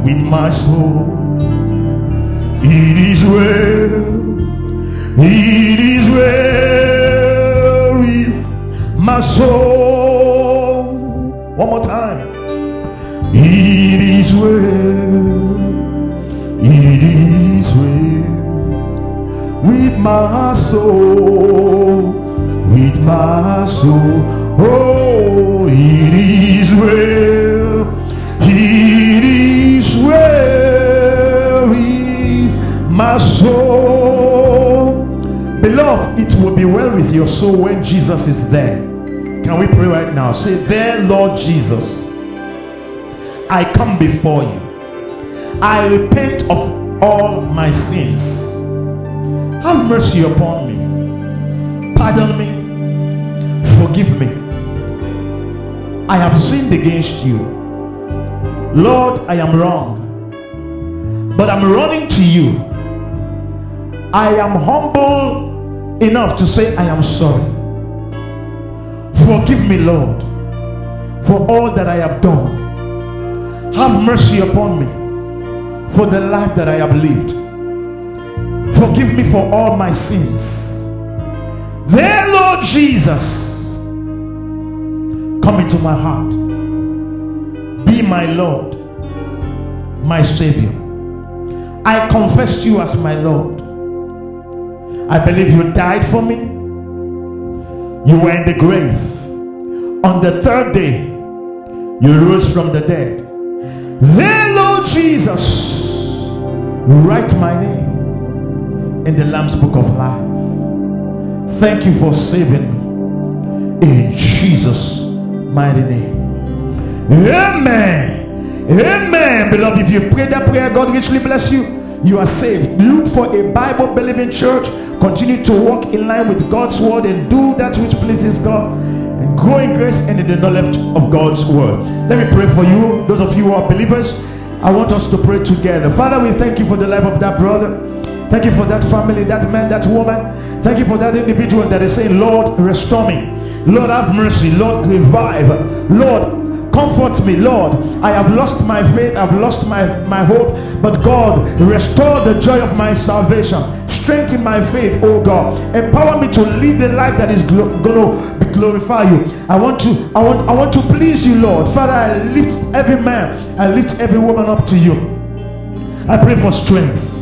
with my soul, it is well, it is well with my soul. One more time. It is well, it is well with my soul, with my soul. Oh, it is well with my soul. Beloved, it will be well with your soul when Jesus is there. Can we pray right now? Say, there, Lord Jesus, I come before you. I repent of all my sins. Have mercy upon me. Pardon me. Forgive me. I have sinned against you. Lord, I am wrong. But I'm running to you. I am humble enough to say I am sorry. Forgive me, Lord, for all that I have done. Have mercy upon me for the life that I have lived. Forgive me for all my sins. There, Lord Jesus, come into my heart. Be my Lord, my Savior. I confess you as my Lord. I believe you died for me. You were in the grave. On the third day, you rose from the dead. Then, Lord Jesus, write my name in the Lamb's Book of Life. Thank you for saving me. In Jesus' mighty name. Amen. Amen. Beloved, if you pray that prayer, God richly bless you. You are saved. Look for a Bible believing church. Continue to walk in line with God's word and do that which pleases God. And grow in grace and in the knowledge of God's word. Let me pray for you. Those of you who are believers, I want us to pray together. Father, we thank you for the life of that brother. Thank you for that family, that man, that woman. Thank you for that individual that is saying, Lord, restore me. Lord, have mercy. Lord, revive. Lord, comfort me, Lord. I have lost my faith. I've lost my hope. But God, restore the joy of my salvation. Strengthen my faith, oh God. Empower me to live a life that is going to glorify you. I want to please you, Lord. Father, I lift every man. I lift every woman up to you. I pray for strength.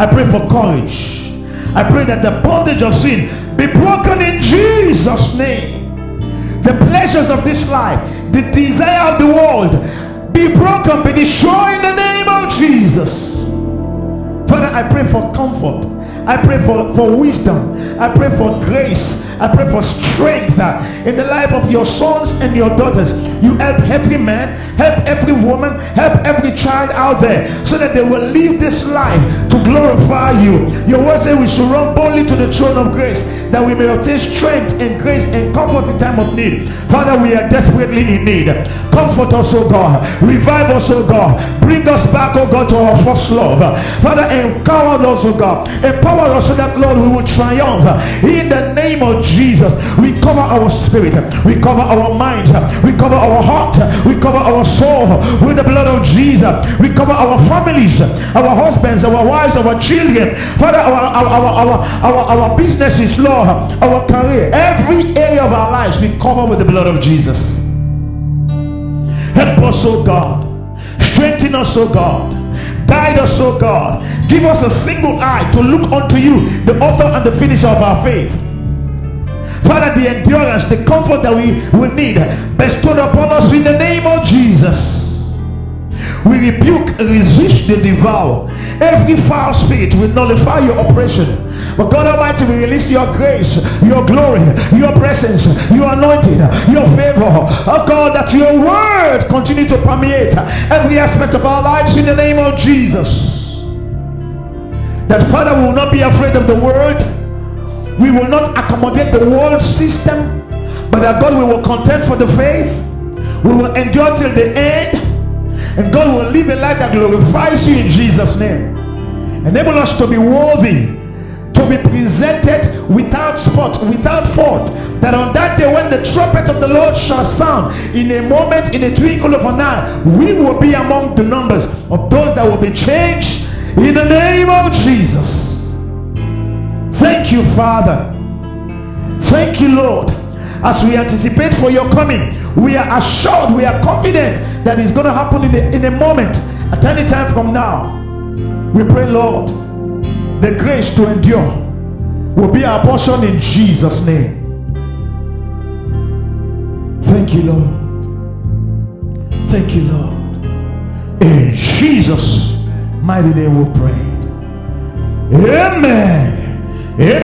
I pray for courage. I pray that the bondage of sin be broken in Jesus' name. The pleasures of this life, the desire of the world, be broken, be destroyed in the name of Jesus. Father, I pray for comfort. I pray for wisdom. I pray for grace. I pray for strength in the life of your sons and your daughters. You help every man, help every woman, help every child out there so that they will live this life to glorify you. Your word says we should run boldly to the throne of grace that we may obtain strength and grace and comfort in time of need. Father, we are desperately in need. Comfort us, O God. Revive us, O God. Bring us back, O God, to our first love. Father, empower us, O God. Empower us so that, Lord, we will triumph. In the name of Jesus, we cover our spirit, we cover our mind, we cover our heart, we cover our soul with the blood of Jesus. We cover our families, our husbands, our wives, our children, Father, our businesses, Lord, our career, every area of our lives we cover with the blood of Jesus. Help us, O God. Strengthen us, O God. Guide us, O God. Give us a single eye to look unto you, the author and the finisher of our faith. Father, the endurance, the comfort that we will need, bestowed upon us in the name of Jesus. We rebuke, resist the devour. Every foul spirit will nullify your operation. But God Almighty, we release your grace, your glory, your presence, your anointing, your favor. Oh God, that your word continue to permeate every aspect of our lives in the name of Jesus. That Father, we will not be afraid of the world. We will not accommodate the world system, but that God, we will contend for the faith. We will endure till the end, and God will live a life that glorifies you in Jesus' name. Enable us to be worthy, to be presented without spot, without fault, that on that day when the trumpet of the Lord shall sound, in a moment, in a twinkle of an eye, we will be among the numbers of those that will be changed in the name of Jesus. Thank you, Father. Thank you, Lord. As we anticipate for your coming, we are assured, we are confident that it's going to happen in a moment, at any time from now. We pray, Lord, the grace to endure will be our portion in Jesus' name. Thank you, Lord. Thank you, Lord. In Jesus' mighty name we pray. Amen.